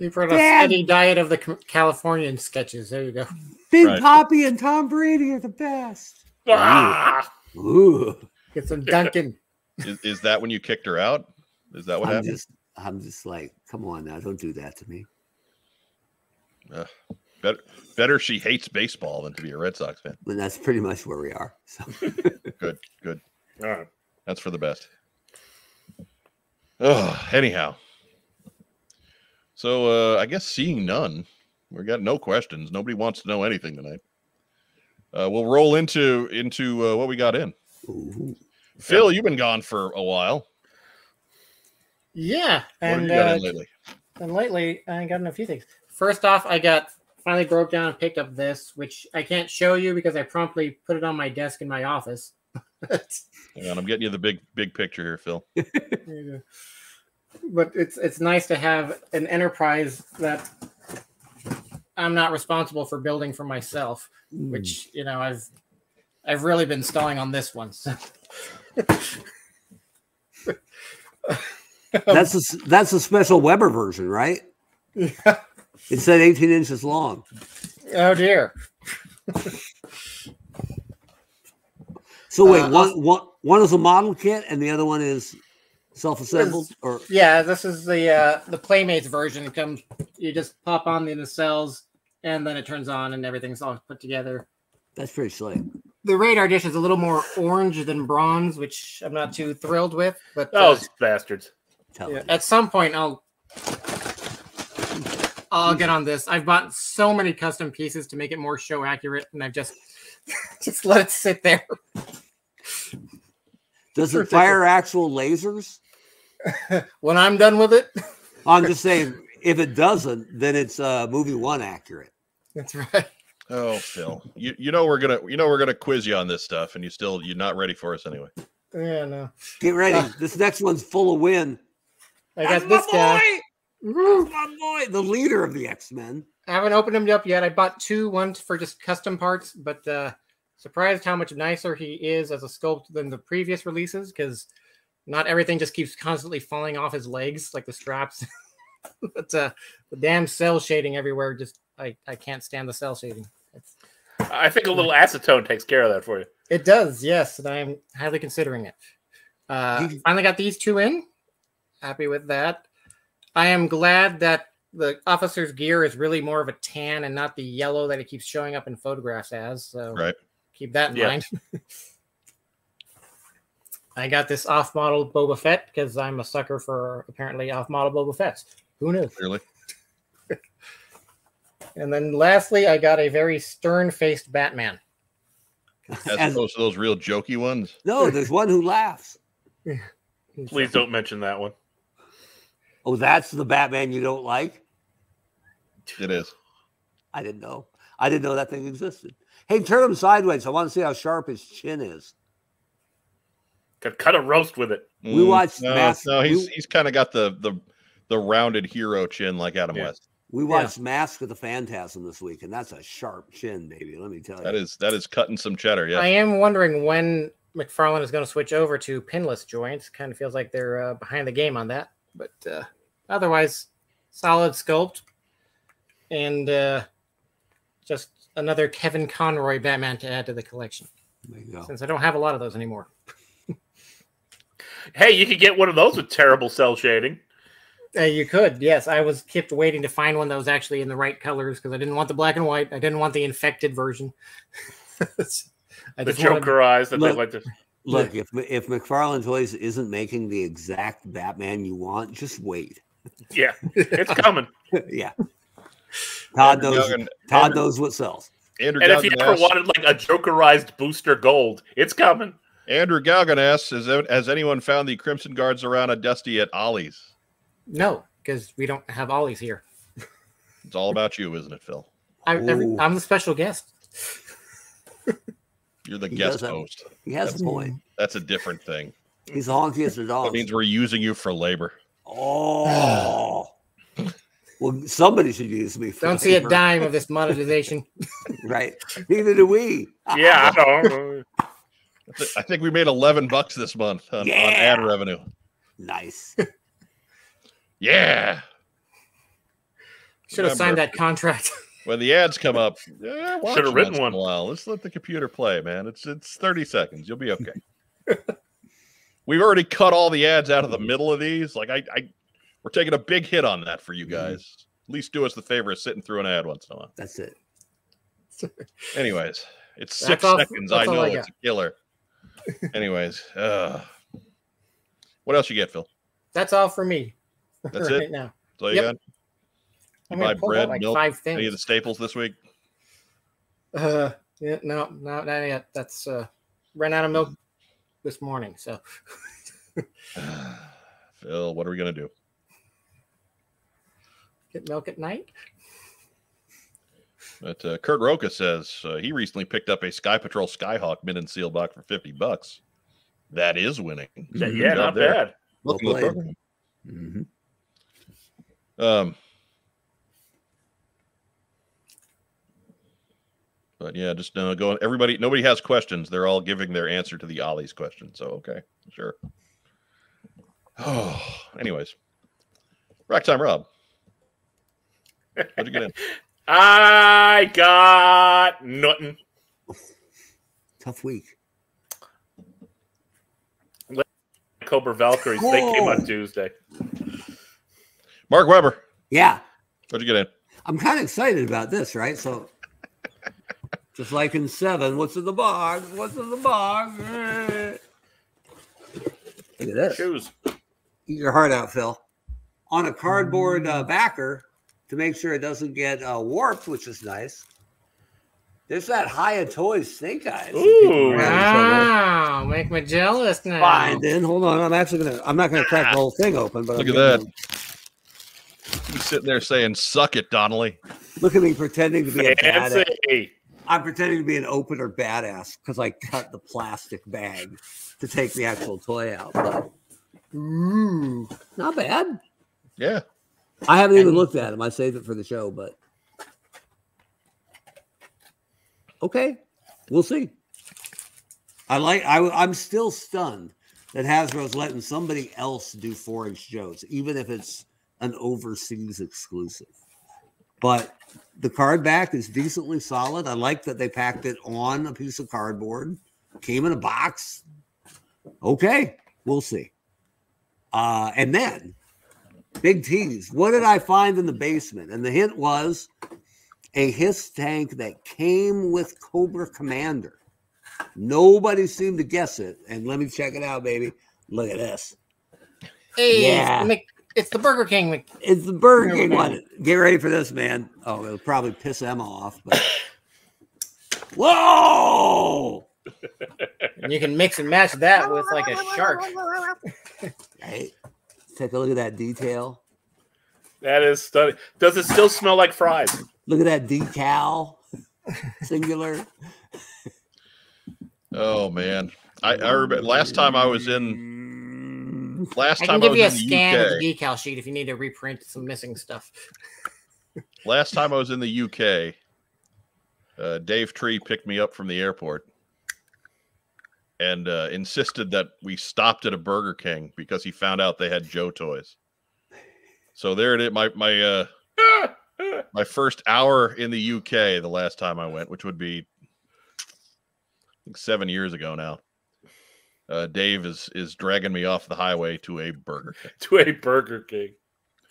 We've heard a steady diet of the Californian sketches. There you go. Big right. Poppy and Tom Brady are the best. Ah! Ooh. Ooh. Get some Duncan. Is, is that when you kicked her out? Is that what I'm happened? Just, I'm just like, come on now, don't do that to me. Uh, better, better she hates baseball than to be a Red Sox fan. Well, that's pretty much where we are. So. Good, good. All right. That's for the best. Oh, anyhow. So uh, I guess seeing none, we got no questions. Nobody wants to know anything tonight. Uh, we'll roll into into uh, what we got in. Ooh. Phil, you've been gone for a while. Yeah, what and have you got uh, in lately? And lately, I got in a few things. First off, I got finally broke down and picked up this, which I can't show you because I promptly put it on my desk in my office. Hang on, I'm getting you the big big picture here, Phil. But it's it's nice to have an enterprise that I'm not responsible for building for myself, mm. which, you know, I've I've really been stalling on this one. So. That's a, that's a special Weber version, right? Yeah. It said eighteen inches long. Oh dear. So wait, uh, one, one, one is a model kit and the other one is self-assembled? Or yeah, this is the uh, the Playmates version. It comes, you just pop on the nacelles and then it turns on and everything's all put together. That's pretty slick. The radar dish is a little more orange than bronze, which I'm not too thrilled with. But uh, oh, bastards! Yeah, at some point, I'll I'll get on this. I've bought so many custom pieces to make it more show accurate, and I've just just let it sit there. Does it fire actual lasers? When I'm done with it, I'm just saying. If it doesn't, then it's uh, movie one accurate. That's right. Oh, Phil, you you know we're gonna you know we're gonna quiz you on this stuff, and you still you're not ready for us anyway. Yeah, no. Get ready. Uh, this next one's full of win. I got That's this my guy. Boy. That's my boy, the leader of the X-Men. I haven't opened him up yet. I bought two, one for just custom parts, but uh, surprised how much nicer he is as a sculpt than the previous releases, because not everything just keeps constantly falling off his legs, like the straps. But uh, the damn cell shading everywhere. Just I I can't stand the cell shading. It's, I think a little acetone takes care of that for you. It does, yes, and I'm highly considering it. Uh, finally got these two in. Happy with that. I am glad that the officer's gear is really more of a tan and not the yellow that it keeps showing up in photographs as. So right. Keep that in yeah. mind. I got this off-model Boba Fett because I'm a sucker for apparently off-model Boba Fetts. Who knew? Clearly. And then lastly, I got a very stern-faced Batman. As opposed to those real jokey ones? No, there's one who laughs. Please don't mention that one. Oh, that's the Batman you don't like? It is. I didn't know. I didn't know that thing existed. Hey, turn him sideways. I want to see how sharp his chin is. Could cut a roast with it. Mm, we watched no, Master... No, he's, he's kind of got the, the, the rounded hero chin like Adam yeah. West. We watched yeah. Mask of the Phantasm this week, and that's a sharp chin, baby. Let me tell you. That is that is cutting some cheddar, yeah. I am wondering when McFarlane is going to switch over to pinless joints. Kind of feels like they're uh, behind the game on that. But uh, otherwise, solid sculpt. And uh, just another Kevin Conroy Batman to add to the collection. There you go. Since I don't have a lot of those anymore. Hey, you could get one of those with terrible cell shading. Uh, you could, yes. I was kept waiting to find one that was actually in the right colors because I didn't want the black and white. I didn't want the infected version. I the Joker eyes that look, they like to look. If if McFarlane Toys isn't making the exact Batman you want, just wait. Yeah, it's coming. Yeah, Todd Andrew knows. Galgan, Todd Andrew, knows what sells. Andrew and Galgan if you ever asked, wanted like a Jokerized Booster Gold, it's coming. Andrew Galgan asks, "Has has anyone found the Crimson Guards around a Dusty at Ollie's?" No, because we don't have Ollie's here. It's all about you, isn't it, Phil? I, every, I'm the special guest. You're the he guest host. He has that's, a point. That's a different thing. He's honky as a dog. That means we're using you for labor. Oh. Well, somebody should use me for Don't labor. See a dime of this monetization. Right. Neither do we. Yeah, I don't. I think we made eleven bucks this month on, yeah. on ad revenue. Nice. Yeah. Should have signed that contract. When the ads come up, yeah, should have written one. While. Let's let the computer play, man. It's it's thirty seconds. You'll be okay. We've already cut all the ads out of the middle of these. Like I, I We're taking a big hit on that for you guys. Mm-hmm. At least do us the favor of sitting through an ad once in a while. That's it. Anyways, it's six that's seconds. Off, I know I it's a killer. Anyways, uh, what else you get, Phil? That's all for me. That's right it now. That's all you yep. got? You I'm buy bread, like milk, five things. Any of the staples this week? Uh, yeah, no, no, not yet. That's uh, ran out of milk this morning. So, Phil, what are we gonna do? Get milk at night. But uh, Kurt Roca says uh, he recently picked up a Sky Patrol Skyhawk mint and seal box for fifty bucks. That is winning. Yeah, yeah not there. bad. Look, look, look. Mm-hmm. Um, but yeah, just uh, going. Everybody, nobody has questions. They're all giving their answer to the Ollie's question. So okay, sure. Oh, anyways, Rock Time, Rob. How'd you get in? I got nothing. Tough week. Cobra Valkyries, oh. they came on Tuesday. Mark Weber. Yeah. What'd you get in? I'm kind of excited about this, right? So, just like in seven, what's in the box? What's in the box? Look at this. Shoes. Eat your heart out, Phil. On a cardboard uh, backer. To make sure it doesn't get uh, warped, which is nice. There's that Hiya Toys Snake Eyes. Ooh, wow! Make me jealous now. Fine, then hold on. I'm actually gonna. I'm not gonna crack the whole thing open. But look I'm at gonna, that. He's sitting there saying, "Suck it, Donnelly." Look at me pretending to be a badass. I'm pretending to be an opener badass because I cut the plastic bag to take the actual toy out. But mm, not bad. Yeah. I haven't even looked at him. I saved it for the show, but okay, we'll see. I like. I, I'm still stunned that Hasbro's letting somebody else do four inch Joes, even if it's an overseas exclusive. But the card back is decently solid. I like that they packed it on a piece of cardboard, came in a box. Okay, we'll see. Uh, and then. Big tease. What did I find in the basement? And the hint was a Hiss Tank that came with Cobra Commander. Nobody seemed to guess it. And let me check it out, baby. Look at this. Hey, yeah. It's, it's the Burger King. Mc it's the Burger King one. Get ready for this, man. Oh, it'll probably piss Emma off. But whoa! And you can mix and match that with like a shark. Right? Take a look at that detail. That is stunning. Does it still smell like fries? Look at that decal. Singular. Oh man, I, I remember last time I was in. Last I time I was in the U K. I can give you a scan of the decal sheet if you need to reprint some missing stuff. Last time I was in the U K, uh, Dave Tree picked me up from the airport. And uh, insisted that we stopped at a Burger King because he found out they had Joe toys. So there it is. My my uh, my first hour in the U K, the last time I went, which would be I think seven years ago now. Uh, Dave is is dragging me off the highway to a Burger King. To a Burger King.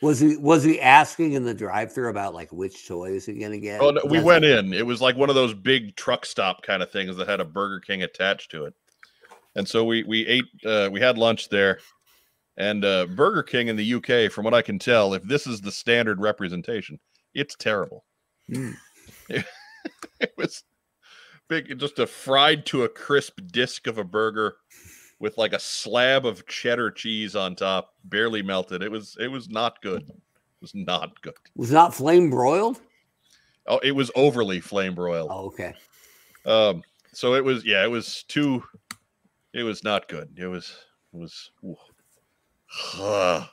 Was he was he asking in the drive-thru about like which toy is he gonna get? Oh no, we went in. It was like one of those big truck stop kind of things that had a Burger King attached to it. And so we we ate, uh, we had lunch there, and uh, Burger King in the U K, from what I can tell, if this is the standard representation, it's terrible. Mm. It, it was big, just a fried to a crisp disc of a burger with like a slab of cheddar cheese on top, barely melted. It was it was not good. It was not good. Was not flame broiled? Oh, it was overly flame broiled. Oh, okay. Um, so it was yeah, it was too. It was not good. It was, it was, uh,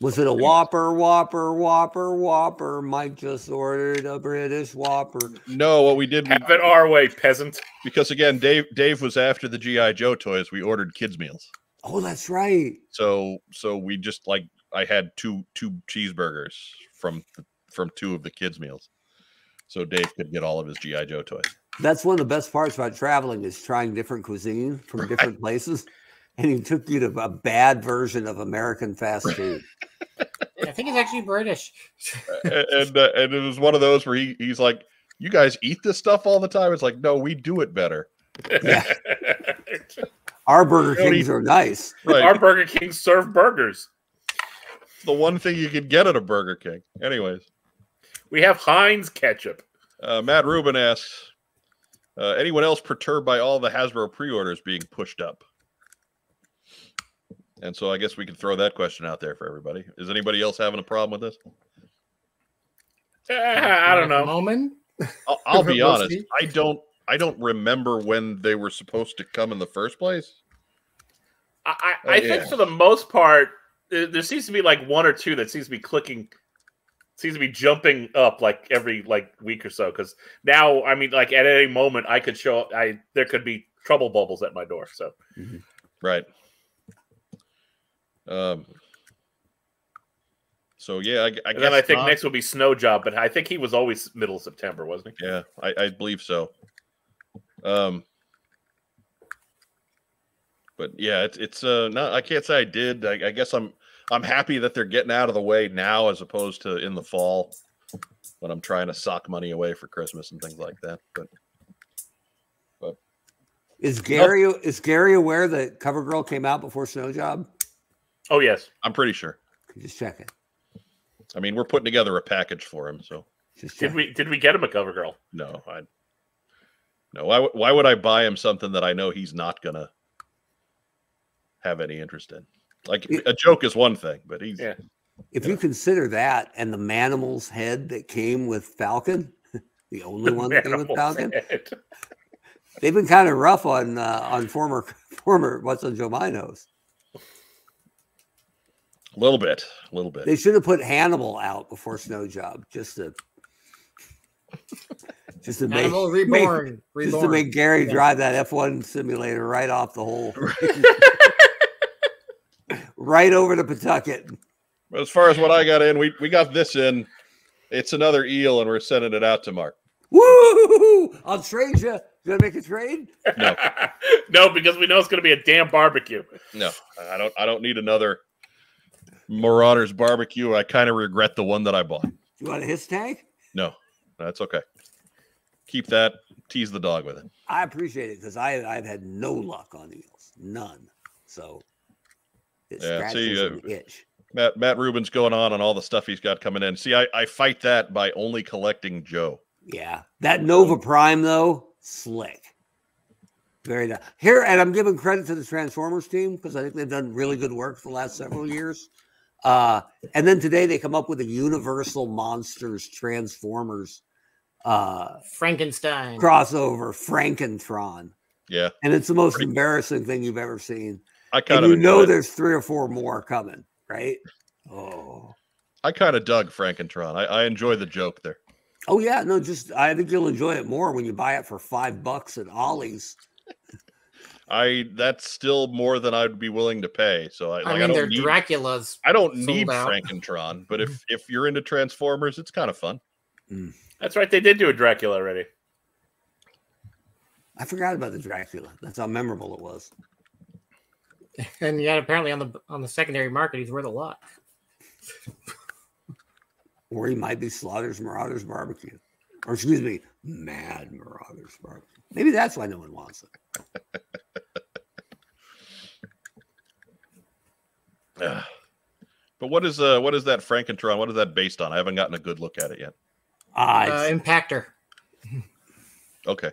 was it a Whopper, Whopper, Whopper, Whopper? Mike just ordered a British Whopper. No, what we did. Have we, it our way, peasant. Because again, Dave, Dave was after the G I Joe toys. We ordered kids meals. Oh, that's right. So, so we just like, I had two, two cheeseburgers from, from two of the kids meals. So Dave could get all of his G I Joe toys. That's one of the best parts about traveling is trying different cuisine from right. different places. And he took you to a bad version of American fast food. think he's actually British. and uh, and it was one of those where he, he's like, you guys eat this stuff all the time? It's like, no, we do it better. Yeah. Our Burger Kings are nice. Right. Our Burger Kings serve burgers. The one thing you can get at a Burger King. Anyways. We have Heinz ketchup. Uh, Matt Rubin asks, uh, anyone else perturbed by all the Hasbro pre-orders being pushed up? And so I guess we can throw that question out there for everybody. Is anybody else having a problem with this? Uh, I don't know. Moment? I'll, I'll be honest. I don't. I don't remember when they were supposed to come in the first place. I, I, I yeah. think for the most part, there, there seems to be like one or two that seems to be clicking, seems to be jumping up like every like week or so. Because now, I mean, like at any moment, I could show up. I there could be trouble bubbles at my door. So, mm-hmm. right. Um. So yeah, I, I and guess. And I think Tom, next will be Snow Job, but I think he was always middle of September, wasn't he? Yeah, I, I believe so. Um, but yeah, it's it's uh, no, I can't say I did. I, I guess I'm I'm happy that they're getting out of the way now, as opposed to in the fall when I'm trying to sock money away for Christmas and things like that. But but is Gary nope. is Gary aware that CoverGirl came out before Snow Job? Oh yes, I'm pretty sure. Just checking. I mean, we're putting together a package for him. So just did we? Did we get him a CoverGirl? No, I. No, why, why would I buy him something that I know he's not going to have any interest in? Like, it, a joke is one thing, but he's... Yeah. If you, you know. consider that and the Manimal's head that came with Falcon, the only the one that came with Falcon, head. They've been kind of rough on uh, on former, former what's on Joe Minos. A little bit, a little bit. They should have put Hannibal out before Snow Job, just to... Just to make, reborn, make reborn. just to make Gary yeah. drive that F one simulator right off the hole, right over to Pawtucket. As far as what I got in, we we got this in. It's another eel, and we're sending it out to Mark. Woo! I'll trade you. Gonna make a trade? No, no, because we know it's gonna be a damn barbecue. No, I don't. I don't need another Marauders barbecue. I kind of regret the one that I bought. You want a Hiss Tank? No, that's okay. Keep that, tease the dog with it. I appreciate it because I I've had no luck on eels, none. So it yeah, see, uh, the itch. Matt Matt Rubin's going on on all the stuff he's got coming in. See, I I fight that by only collecting Joe. Yeah, that Nova Prime though, slick, very nice. Here, and I'm giving credit to the Transformers team because I think they've done really good work for the last several years. Uh, and then today they come up with a Universal Monsters Transformers. Uh, Frankenstein crossover, Frankentron. Yeah, and it's the most Pretty embarrassing thing you've ever seen. I kind and of you know it. There's three or four more coming, right? Oh, I kind of dug Frankentron. I, I enjoy the joke there. Oh yeah, no, just I think you'll enjoy it more when you buy it for five bucks at Ollie's. I that's still more than I'd be willing to pay. So I, I like, mean, I don't they're need, Dracula's. I don't need out. Frankentron, but if if you're into Transformers, it's kind of fun. Mm. That's right. They did do a Dracula already. I forgot about the Dracula. That's how memorable it was. And yet, apparently, on the on the secondary market, he's worth a lot. Or he might be Slaughter's Marauders Barbecue, or excuse me, Mad Marauders Barbecue. Maybe that's why no one wants it. uh, but what is uh what is that Frankentron? What is that based on? I haven't gotten a good look at it yet. Uh, uh, Impactor. Okay.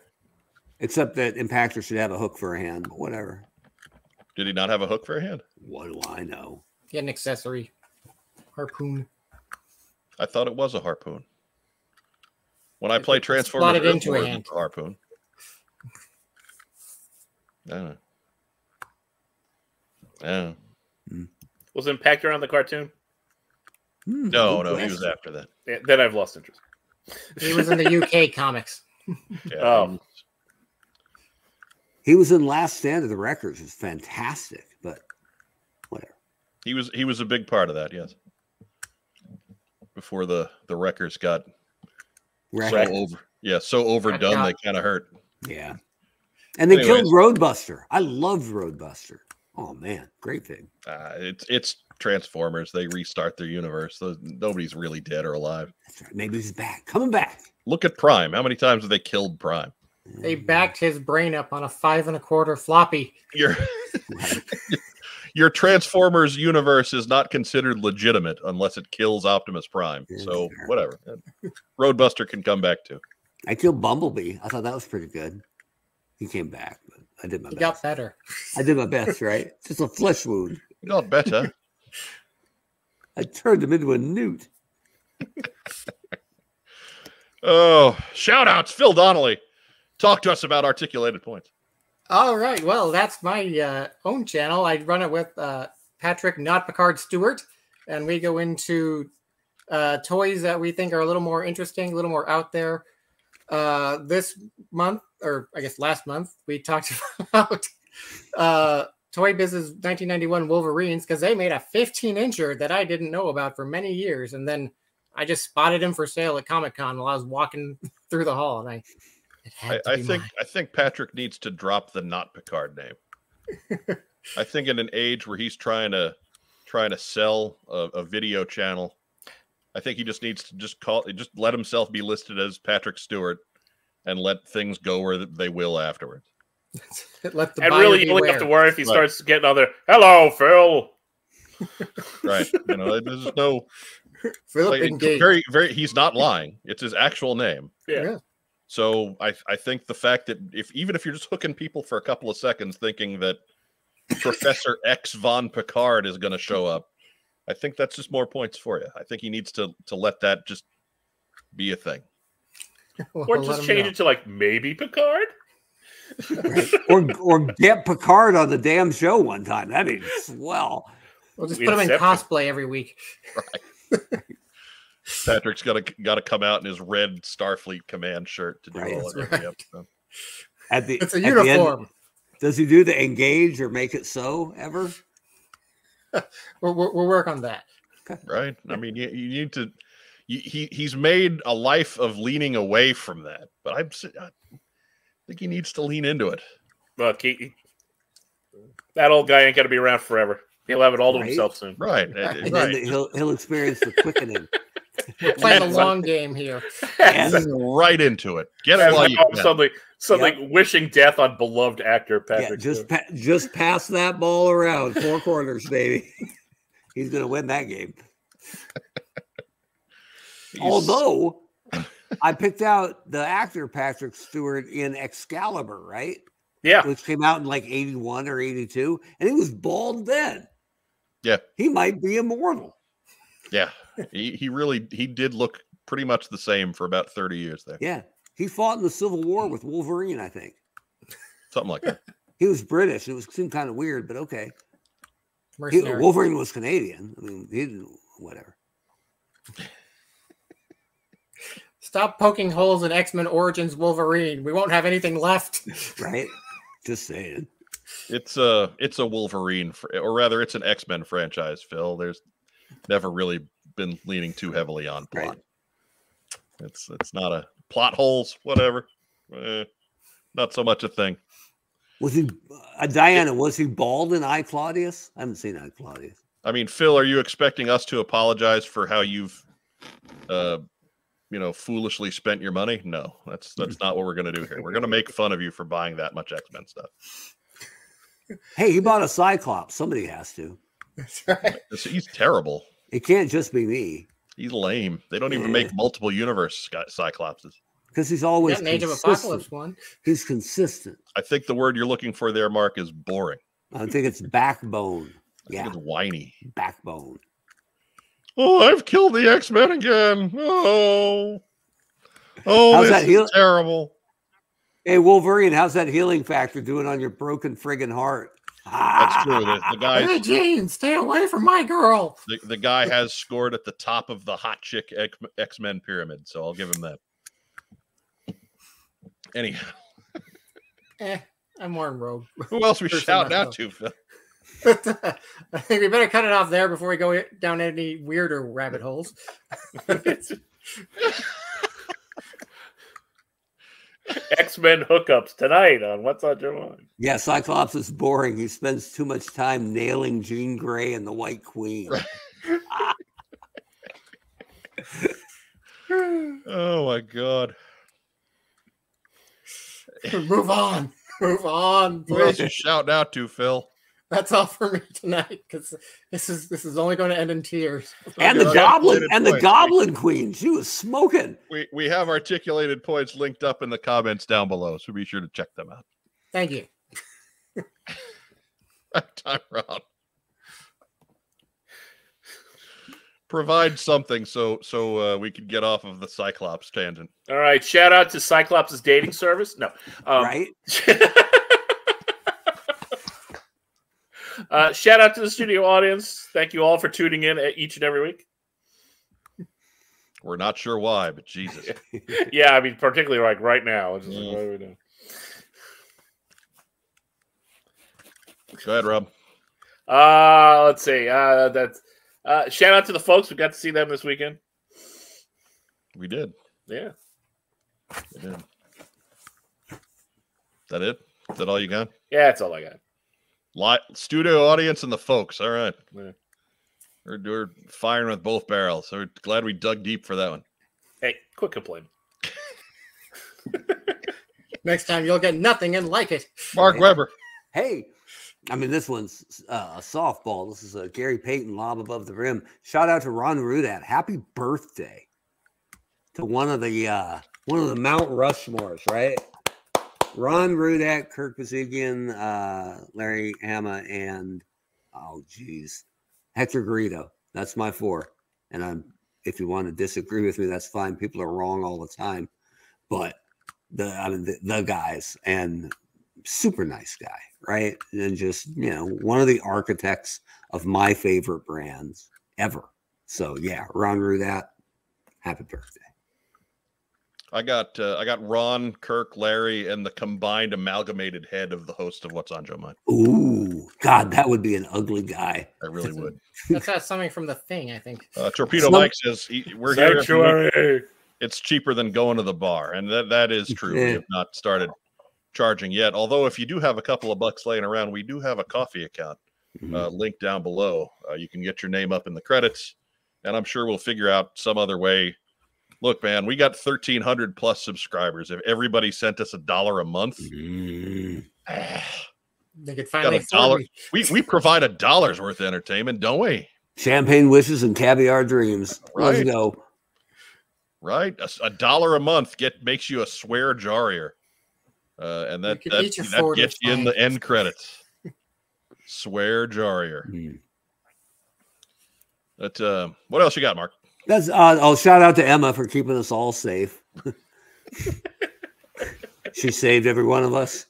Except that Impactor should have a hook for a hand, but whatever. Did he not have a hook for a hand? What do I know? He had an accessory. Harpoon. I thought it was a harpoon. When I play Transformers, it into a hand. Harpoon. I don't know. I don't know. Was Impactor on the cartoon? Mm, no, no, question. He was after that. Yeah, then I've lost interest. He was in the U K comics. Yeah. Um, he was in Last Stand of the Records. It was fantastic, but whatever. He was he was a big part of that, yes. Before the, the records got Records. so over yeah, so overdone got, they kind of hurt. Yeah. And they Anyways. killed Roadbuster. I loved Roadbuster. Oh man, great thing. Uh, it's it's Transformers. They restart their universe. So nobody's really dead or alive. That's right. Maybe he's back. Coming back. Look at Prime. How many times have they killed Prime? They backed his brain up on a five and a quarter floppy. Your, your Transformers universe is not considered legitimate unless it kills Optimus Prime. So whatever. Roadbuster can come back too. I killed Bumblebee. I thought that was pretty good. He came back, but I did my he best. He got better. I did my best, right? Just a flesh wound. He got better. I turned him into a newt. Oh, shout outs, Phil Donnelly. Talk to us about Articulated Points. All right. Well, that's my uh, own channel. I run it with uh, Patrick, not Picard Stewart. And we go into uh, toys that we think are a little more interesting, a little more out there. Uh, this month, or I guess last month, we talked about uh, Toy Biz's nineteen ninety-one Wolverines, because they made a fifteen incher that I didn't know about for many years. And then I just spotted him for sale at Comic-Con while I was walking through the hall. And I... I, I think mine. I think Patrick needs to drop the not Picard name. I think in an age where he's trying to trying to sell a, a video channel, I think he just needs to just call just let himself be listed as Patrick Stewart and let things go where they will afterwards. Let the and really, you only have to worry if he right. starts getting other hello, Phil. Right, you know, there's no Philip like, very very. He's not lying. It's his actual name. Yeah. yeah. So I, I think the fact that if even if you're just hooking people for a couple of seconds thinking that Professor X Von Picard is going to show up, I think that's just more points for you. I think he needs to to let that just be a thing. Well, or just change know. it to like maybe Picard. Right. Or or get Picard on the damn show one time. That'd be swell. We'll just we put him in cosplay him. every week. Right. Patrick's got to got to come out in his red Starfleet Command shirt to do right, all of right. every episode. At the, it's a uniform. End, does he do the engage or make it so ever? we'll, we'll, we'll work on that. Right. I mean, you, you need to. You, he he's made a life of leaning away from that, but I'm, I think he needs to lean into it. Look, he, that old guy ain't going to be around forever. He'll have it all to right. himself soon. Right. right. And then right. he'll he'll experience the quickening. We're playing a long game here. Yes. Right into it. Get it while you can. Something, something yep. wishing death on beloved actor Patrick. Yeah, just pa just pass that ball around. Four corners, baby. He's going to win that game. Although, I picked out the actor Patrick Stewart in Excalibur, right? Yeah. Which came out in like eighty-one or eighty-two. And he was bald then. Yeah. He might be immortal. Yeah. He, he really he did look pretty much the same for about thirty years there. Yeah. He fought in the Civil War with Wolverine, I think. Something like that. He was British. It was seemed kind of weird, but okay. He, Wolverine was Canadian. I mean, he didn't whatever. Stop poking holes in X-Men Origins Wolverine. We won't have anything left. Right? Just saying. It's a it's a Wolverine or rather it's an X-Men franchise, Phil. There's never really been leaning too heavily on plot. Right. It's it's not a plot holes, whatever. Eh, not so much a thing. Was he uh, Diana? It, was he bald in I Claudius? I haven't seen I Claudius. I mean, Phil, are you expecting us to apologize for how you've, uh, you know, foolishly spent your money? No, that's that's not what we're going to do here. We're going to make fun of you for buying that much X-Men stuff. Hey, he bought a Cyclops. Somebody has to. That's right. He's terrible. It can't just be me. He's lame. They don't even yeah. make multiple universe Cyclopses. Because he's always an Age of Apocalypse one. He's consistent. I think the word you're looking for there, Mark, is boring. I think it's backbone. I yeah. think it's whiny. Backbone. Oh, I've killed the X-Men again. Oh. Oh, how's this that is terrible. Hey, Wolverine, how's that healing factor doing on your broken friggin' heart? That's true. The, the guy, hey, Gene, stay away from my girl. The, the guy has scored at the top of the hot chick X-Men pyramid, so I'll give him that. Anyhow, eh, I'm wearing robe. Who else we shouting out to, Phil? I think we better cut it off there before we go down any weirder rabbit holes. X-Men hookups tonight on What's On Your Mind. Yeah, Cyclops is boring. He spends too much time nailing Jean Grey and the White Queen. Oh, my God. Move on. Move on. Who else you shouting out to, Phil? That's all for me tonight, because this is this is only going to end in tears. And the goblin and the goblin queen, she was smoking. We we have articulated points linked up in the comments down below, so be sure to check them out. Thank you. Time, Rob. Provide something so so uh, we can get off of the Cyclops tangent. All right, shout out to Cyclops' dating service. No, um, right. Uh, shout out to the studio audience. Thank you all for tuning in each and every week. We're not sure why, but Jesus. Yeah, I mean, particularly like right now. It's just like, what are we doing? Go ahead, Rob. Uh, let's see. Uh, that's uh, shout out to the folks. We got to see them this weekend. We did. Yeah. We did. Is that it? Is that all you got? Yeah, that's all I got. Live studio audience and the folks. All right. Yeah. We're, we're firing with both barrels. So we're glad we dug deep for that one. Hey, quick complaint. Next time you'll get nothing and like it. Mark hey. Weber. Hey, I mean, this one's uh, a softball. This is a Gary Payton lob above the rim. Shout out to Ron Rudat. Happy birthday to one of the uh, one of the Mount Rushmores, right? Ron Rudat, Kirk Bazigian, uh, Larry Hama, and oh geez, Hector Garrido. That's my four. And I'm, if you want to disagree with me, that's fine. People are wrong all the time, but the I mean the, the guys and super nice guy, right? And just you know one of the architects of my favorite brands ever. So yeah, Ron Rudat, happy birthday. I got uh, I got Ron, Kirk, Larry, and the combined amalgamated head of the host of What's On Your Mind. Ooh, God, that would be an ugly guy. I really would. That's not something from The Thing, I think. Uh, Torpedo Some... Mike says he, we're Sanctuary. Here. It's cheaper than going to the bar, and that that is true. Yeah. We have not started charging yet. Although, if you do have a couple of bucks laying around, we do have a coffee account mm-hmm. uh, linked down below. Uh, you can get your name up in the credits, and I'm sure we'll figure out some other way. Look, man, we got thirteen hundred plus subscribers. If everybody sent us a dollar a month, mm. ah, they could finally a dollar. We we provide a dollar's worth of entertainment, don't we? Champagne wishes and caviar dreams. Right. Let's go. Right, a, a dollar a month get makes you a swear jarrier, uh, and that that, that gets you in the end credits. Swear jarrier. Mm. But uh, what else you got, Mark? That's uh, I'll shout out to Emma for keeping us all safe. She saved every one of us.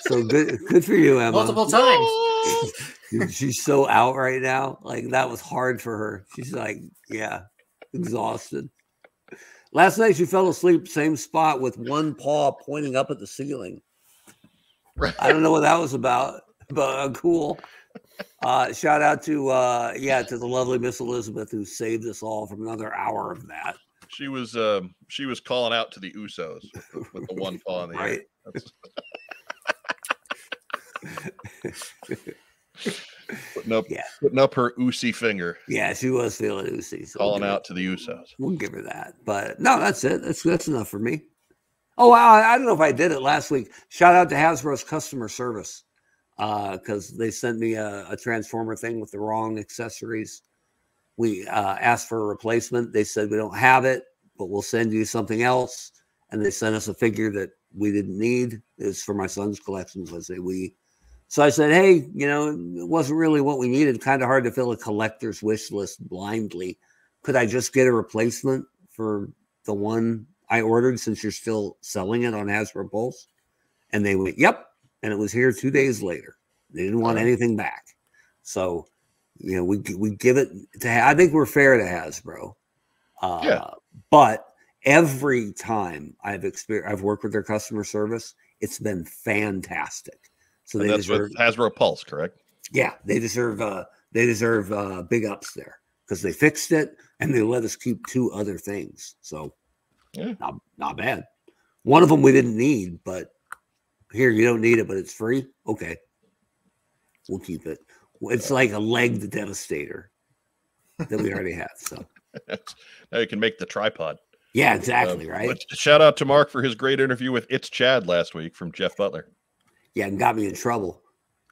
So good, good for you, Emma. Multiple times. Dude, she's so out right now. Like that was hard for her. She's like, yeah, exhausted. Last night she fell asleep, same spot with one paw pointing up at the ceiling. Right. I don't know what that was about, but uh, cool. Uh, shout out to uh, yeah to the lovely Miss Elizabeth who saved us all from another hour of that. She was um, she was calling out to the Usos with, with the one paw in the right. air. putting up yeah. putting up her Usi finger. Yeah, she was feeling Usi. So calling we'll out her, to the Usos. We'll give her that. But no, that's it. That's that's enough for me. Oh wow, I, I don't know if I did it last week. Shout out to Hasbro's customer service. Uh, because they sent me a, a transformer thing with the wrong accessories. We uh, asked for a replacement. They said, we don't have it, but we'll send you something else. And they sent us a figure that we didn't need. It's for my son's collection. So I say we. So I said, hey, you know, it wasn't really what we needed. Kind of hard to fill a collector's wish list blindly. Could I just get a replacement for the one I ordered since you're still selling it on Hasbro Pulse? And they went, yep. And it was here two days later. They didn't want anything back. So, you know, we we give it to, I think we're fair to Hasbro. Uh, yeah. But every time I've experienced, I've worked with their customer service, it's been fantastic. So and they that's deserve, with Hasbro Pulse, correct? Yeah. They deserve, uh, they deserve uh, big ups there because they fixed it and they let us keep two other things. So, yeah. not, not bad. One of them we didn't need, but here, you don't need it, but it's free. Okay. We'll keep it. It's like a legged Devastator that we already have. So now you can make the tripod. Yeah, exactly. Um, right. Shout out to Mark for his great interview with It's Chad last week from Jeff Butler. Yeah, and got me in trouble.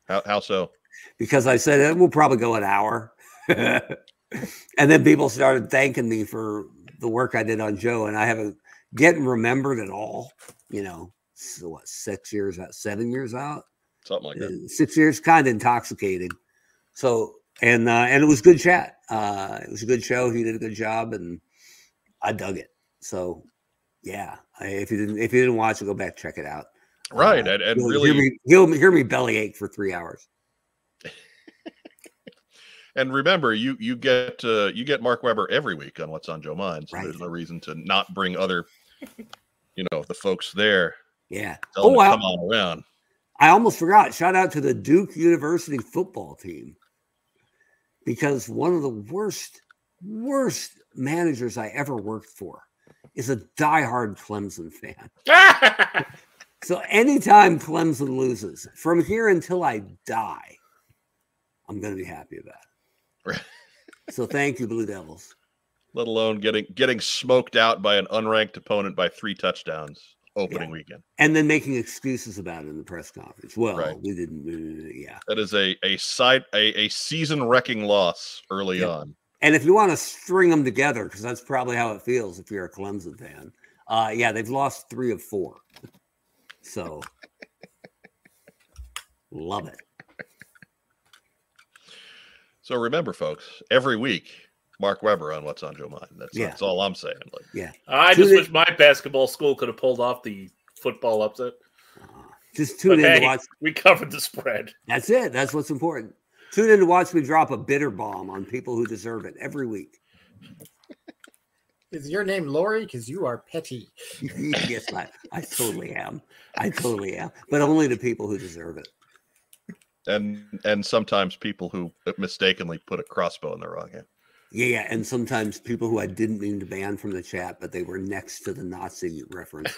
How, how so? Because I said, eh, we'll probably go an hour. And then people started thanking me for the work I did on Joe, and I haven't getting remembered at all, you know. So what, six years out, seven years out, something like that. Six years, kind of intoxicated. So, and uh, and it was good chat. Uh, it was a good show. He did a good job, and I dug it. So, yeah. I, if you didn't, if you didn't watch it, go back check it out. Right, uh, and, and you'll, really, hear me, you'll hear me bellyache for three hours. And remember, you you get uh, you get Mark Weber every week on What's on Joe Mind. So right. There's no reason to not bring other, you know, the folks there. Yeah. Oh, I, come on around. I almost forgot. Shout out to the Duke University football team, because one of the worst, worst managers I ever worked for is a diehard Clemson fan. So anytime Clemson loses, from here until I die, I'm going to be happy about it. Right. So thank you, Blue Devils. Let alone getting getting smoked out by an unranked opponent by three touchdowns. Opening yeah. weekend, and then making excuses about it in the press conference. Well, right. we didn't. Uh, yeah, that is a a side a, a season wrecking loss early yeah. on. And if you want to string them together, because that's probably how it feels if you're a Clemson fan. Uh, yeah, they've lost three of four. So love it. So remember, folks, every week. Mark Weber on What's on Joe Mind. That's, yeah. that's all I'm saying. Like, yeah, I just wish my basketball school could have pulled off the football upset. Uh, just tune but in hey, to watch. We covered the spread. That's it. That's what's important. Tune in to watch me drop a bitter bomb on people who deserve it every week. Is your name Lori? Because you are petty. Yes, I, I totally am. I totally am. But only to people who deserve it. And and sometimes people who mistakenly put a crossbow in the wrong hand. Yeah, yeah, and sometimes people who I didn't mean to ban from the chat, but they were next to the Nazi reference.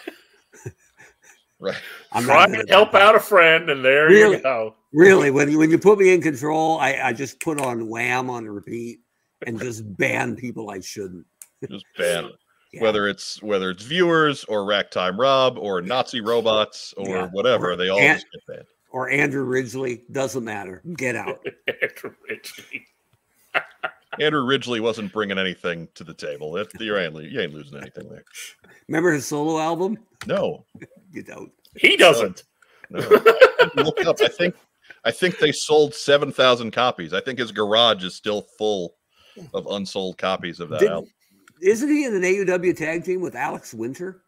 Right. I'm trying to help out a friend, and there really, you go. Really, when you, when you put me in control, I, I just put on Wham on repeat and just ban people I shouldn't. Just ban them. Yeah. Whether it's whether it's viewers or Racktime Rob or Nazi robots or yeah. whatever, or they all An just get banned. Or Andrew Ridgely, doesn't matter. Get out. Andrew Ridgely. Andrew Ridgely wasn't bringing anything to the table. It, you, ain't, you ain't losing anything there. Remember his solo album? No. You don't. He doesn't. No. I, look up. I think I think they sold seven thousand copies. I think his garage is still full of unsold copies of that Did, album. Isn't he in an A U W tag team with Alex Winter?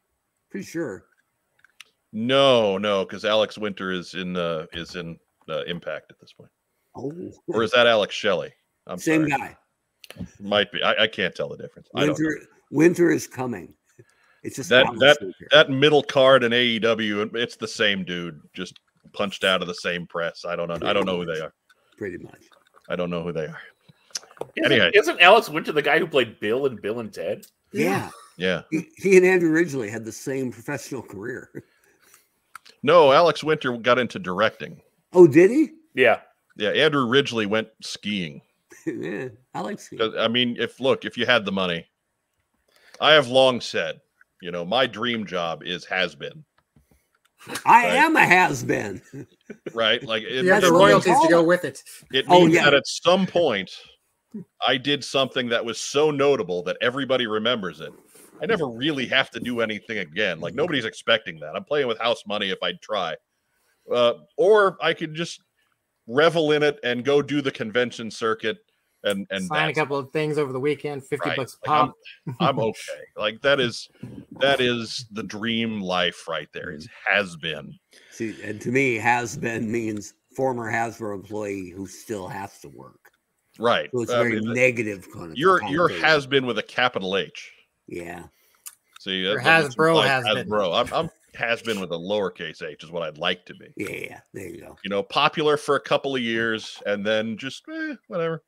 Pretty sure. No, no, because Alex Winter is in uh, is in uh, Impact at this point. Oh. Or is that Alex Shelley? I'm Same sorry. guy. Might be. I, I can't tell the difference. Winter, I don't know. Winter is coming. It's just that that winter. that middle card in A E W. It's the same dude, just punched out of the same press. I don't know. Pretty I don't know much. who they are. Pretty much. I don't know who they are. Isn't, anyway, isn't Alex Winter the guy who played Bill in Bill and Ted? Yeah. Yeah. He, he and Andrew Ridgely had the same professional career. No, Alex Winter got into directing. Oh, did he? Yeah. Yeah. Andrew Ridgely went skiing. Yeah, I like skiing. I mean, if look, if you had the money, I have long said, you know, my dream job is has been. I right? am a has been. Right, like it, yeah, the royalties to go with it. It means oh, yeah. that at some point, I did something that was so notable that everybody remembers it. I never really have to do anything again. Like nobody's expecting that. I'm playing with house money if I try, uh, or I could just revel in it and go do the convention circuit. And, and sign a couple of things over the weekend, fifty right. bucks a pop. Like I'm, I'm okay. Like that is that is the dream life right there. It has been. See, and to me, has been means former Hasbro employee who still has to work. Right. So it's I very mean, negative. Kind of your your has been with a capital H. Yeah. See, that, that Hasbro has been. Hasbro. I'm, I'm has been with a lowercase h is what I'd like to be. Yeah, yeah, there you go. You know, popular for a couple of years and then just eh, whatever.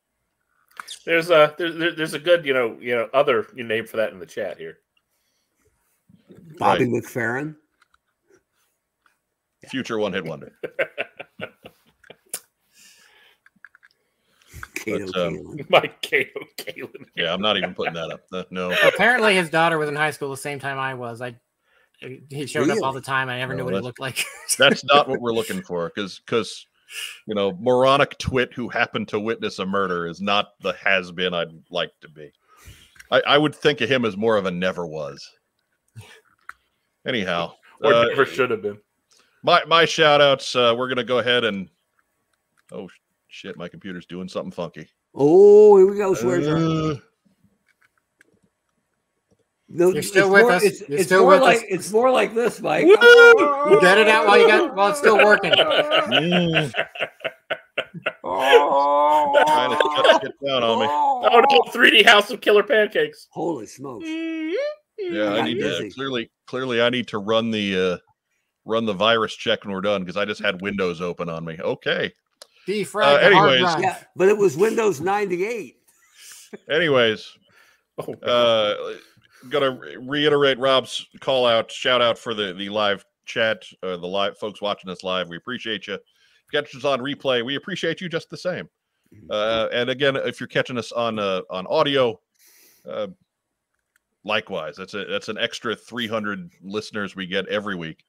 There's a there's there's a good you know you know other name for that in the chat here. Bobby right. McFerrin. future one hit wonder. Kato but, um, my Kato Kalen. Yeah, I'm not even putting that up. Uh, no. Apparently, his daughter was in high school the same time I was. I he showed really? up all the time. I never no, knew what he looked like. That's not what we're looking for, because because you know, moronic twit who happened to witness a murder is not the has been I'd like to be. I, I would think of him as more of a never was. Anyhow, or uh, never should have been. My my shout outs. Uh, we're gonna go ahead and oh. Shit, my computer's doing something funky. Oh, here we go. Uh, no, you're still with more, us. It's, it's still more with like us. It's more like this, Mike. Woo! You get it out while you got while it's still working. Mm. Oh, trying to shut it down on me. Oh no, three D House of Killer Pancakes. Holy smokes! Mm-hmm. Yeah, I, I need busy. to clearly, clearly, I need to run the uh, run the virus check when we're done, because I just had Windows open on me. Okay. Uh, anyways, yeah, but it was Windows ninety-eight. Anyways, uh, gonna reiterate Rob's call out, shout out for the the live chat, uh, the live folks watching us live. We appreciate you. Catch us on replay. We appreciate you just the same. Uh, and again, if you're catching us on uh, on audio, uh, likewise, that's a that's an extra three hundred listeners we get every week.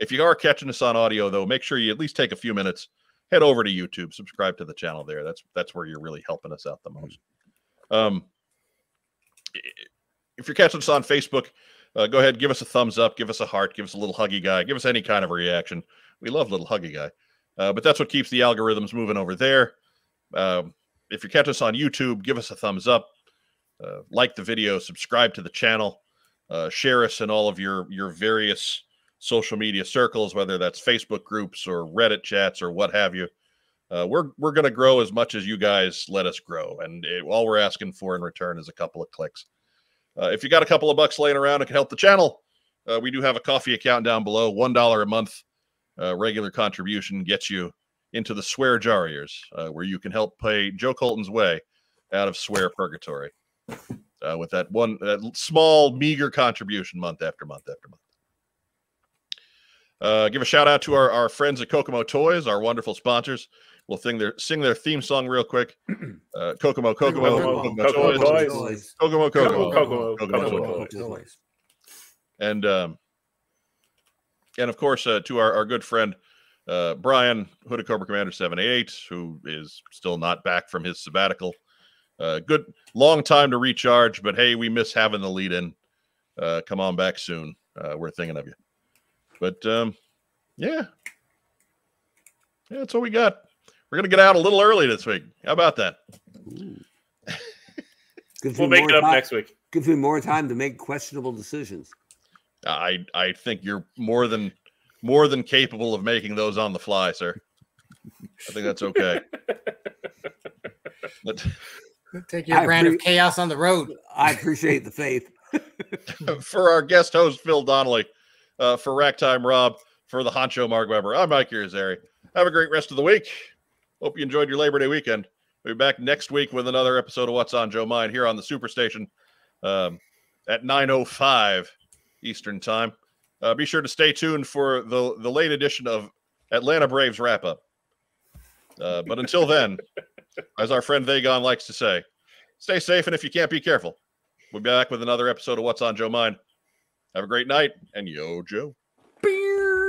If you are catching us on audio, though, make sure you at least take a few minutes. Head over to YouTube, subscribe to the channel there. That's that's where you're really helping us out the most. Um, if you're catching us on Facebook, uh, go ahead, give us a thumbs up, give us a heart, give us a little huggy guy, give us any kind of a reaction. We love little huggy guy. Uh, but that's what keeps the algorithms moving over there. Um, if you're catching us on YouTube, give us a thumbs up, uh, like the video, subscribe to the channel, uh, share us in all of your, your various social media circles, whether that's Facebook groups or Reddit chats or what have you. Uh, we're we're going to grow as much as you guys let us grow. And it, all we're asking for in return is a couple of clicks. Uh, if you got a couple of bucks laying around, it can help the channel. Uh, we do have a coffee account down below. one dollar a month uh, regular contribution gets you into the swear jar ears, uh, where you can help pay Joe Colton's way out of swear purgatory uh, with that one that small, meager contribution month after month after month. Uh, give a shout out to our, our friends at Kokomo Toys, our wonderful sponsors. We'll sing their, sing their theme song real quick. Uh, Kokomo, Kokomo, Kokomo Toys. Kokomo, Kokomo, Kokomo Toys. And, um, and of course, uh, to our, our good friend, uh, Brian, Hood of Cobra Commander seven eighty-eight, who is still not back from his sabbatical. Uh, good, long time to recharge, but hey, we miss having the lead in. Uh, come on back soon. Uh, we're thinking of you. But, um, yeah. Yeah, that's what we got. We're going to get out a little early this week. How about that? We'll make it up time. next week. Gives me more time to make questionable decisions. I I think you're more than more than capable of making those on the fly, sir. I think that's okay. But, take your I brand of chaos on the road. I appreciate the faith. For our guest host, Phil Donnelly. Uh, for Racktime Rob, for the honcho Mark Weber, I'm Mike Irizarry. Have a great rest of the week. Hope you enjoyed your Labor Day weekend. We'll be back next week with another episode of What's on Joe Mind here on the Superstation um, at nine oh five Eastern Time. Uh, be sure to stay tuned for the, the late edition of Atlanta Braves wrap-up. Uh, but until then, as our friend Vagon likes to say, stay safe, and if you can't, be careful. We'll be back with another episode of What's on Joe Mind. Have a great night, and yo, Joe. Beer.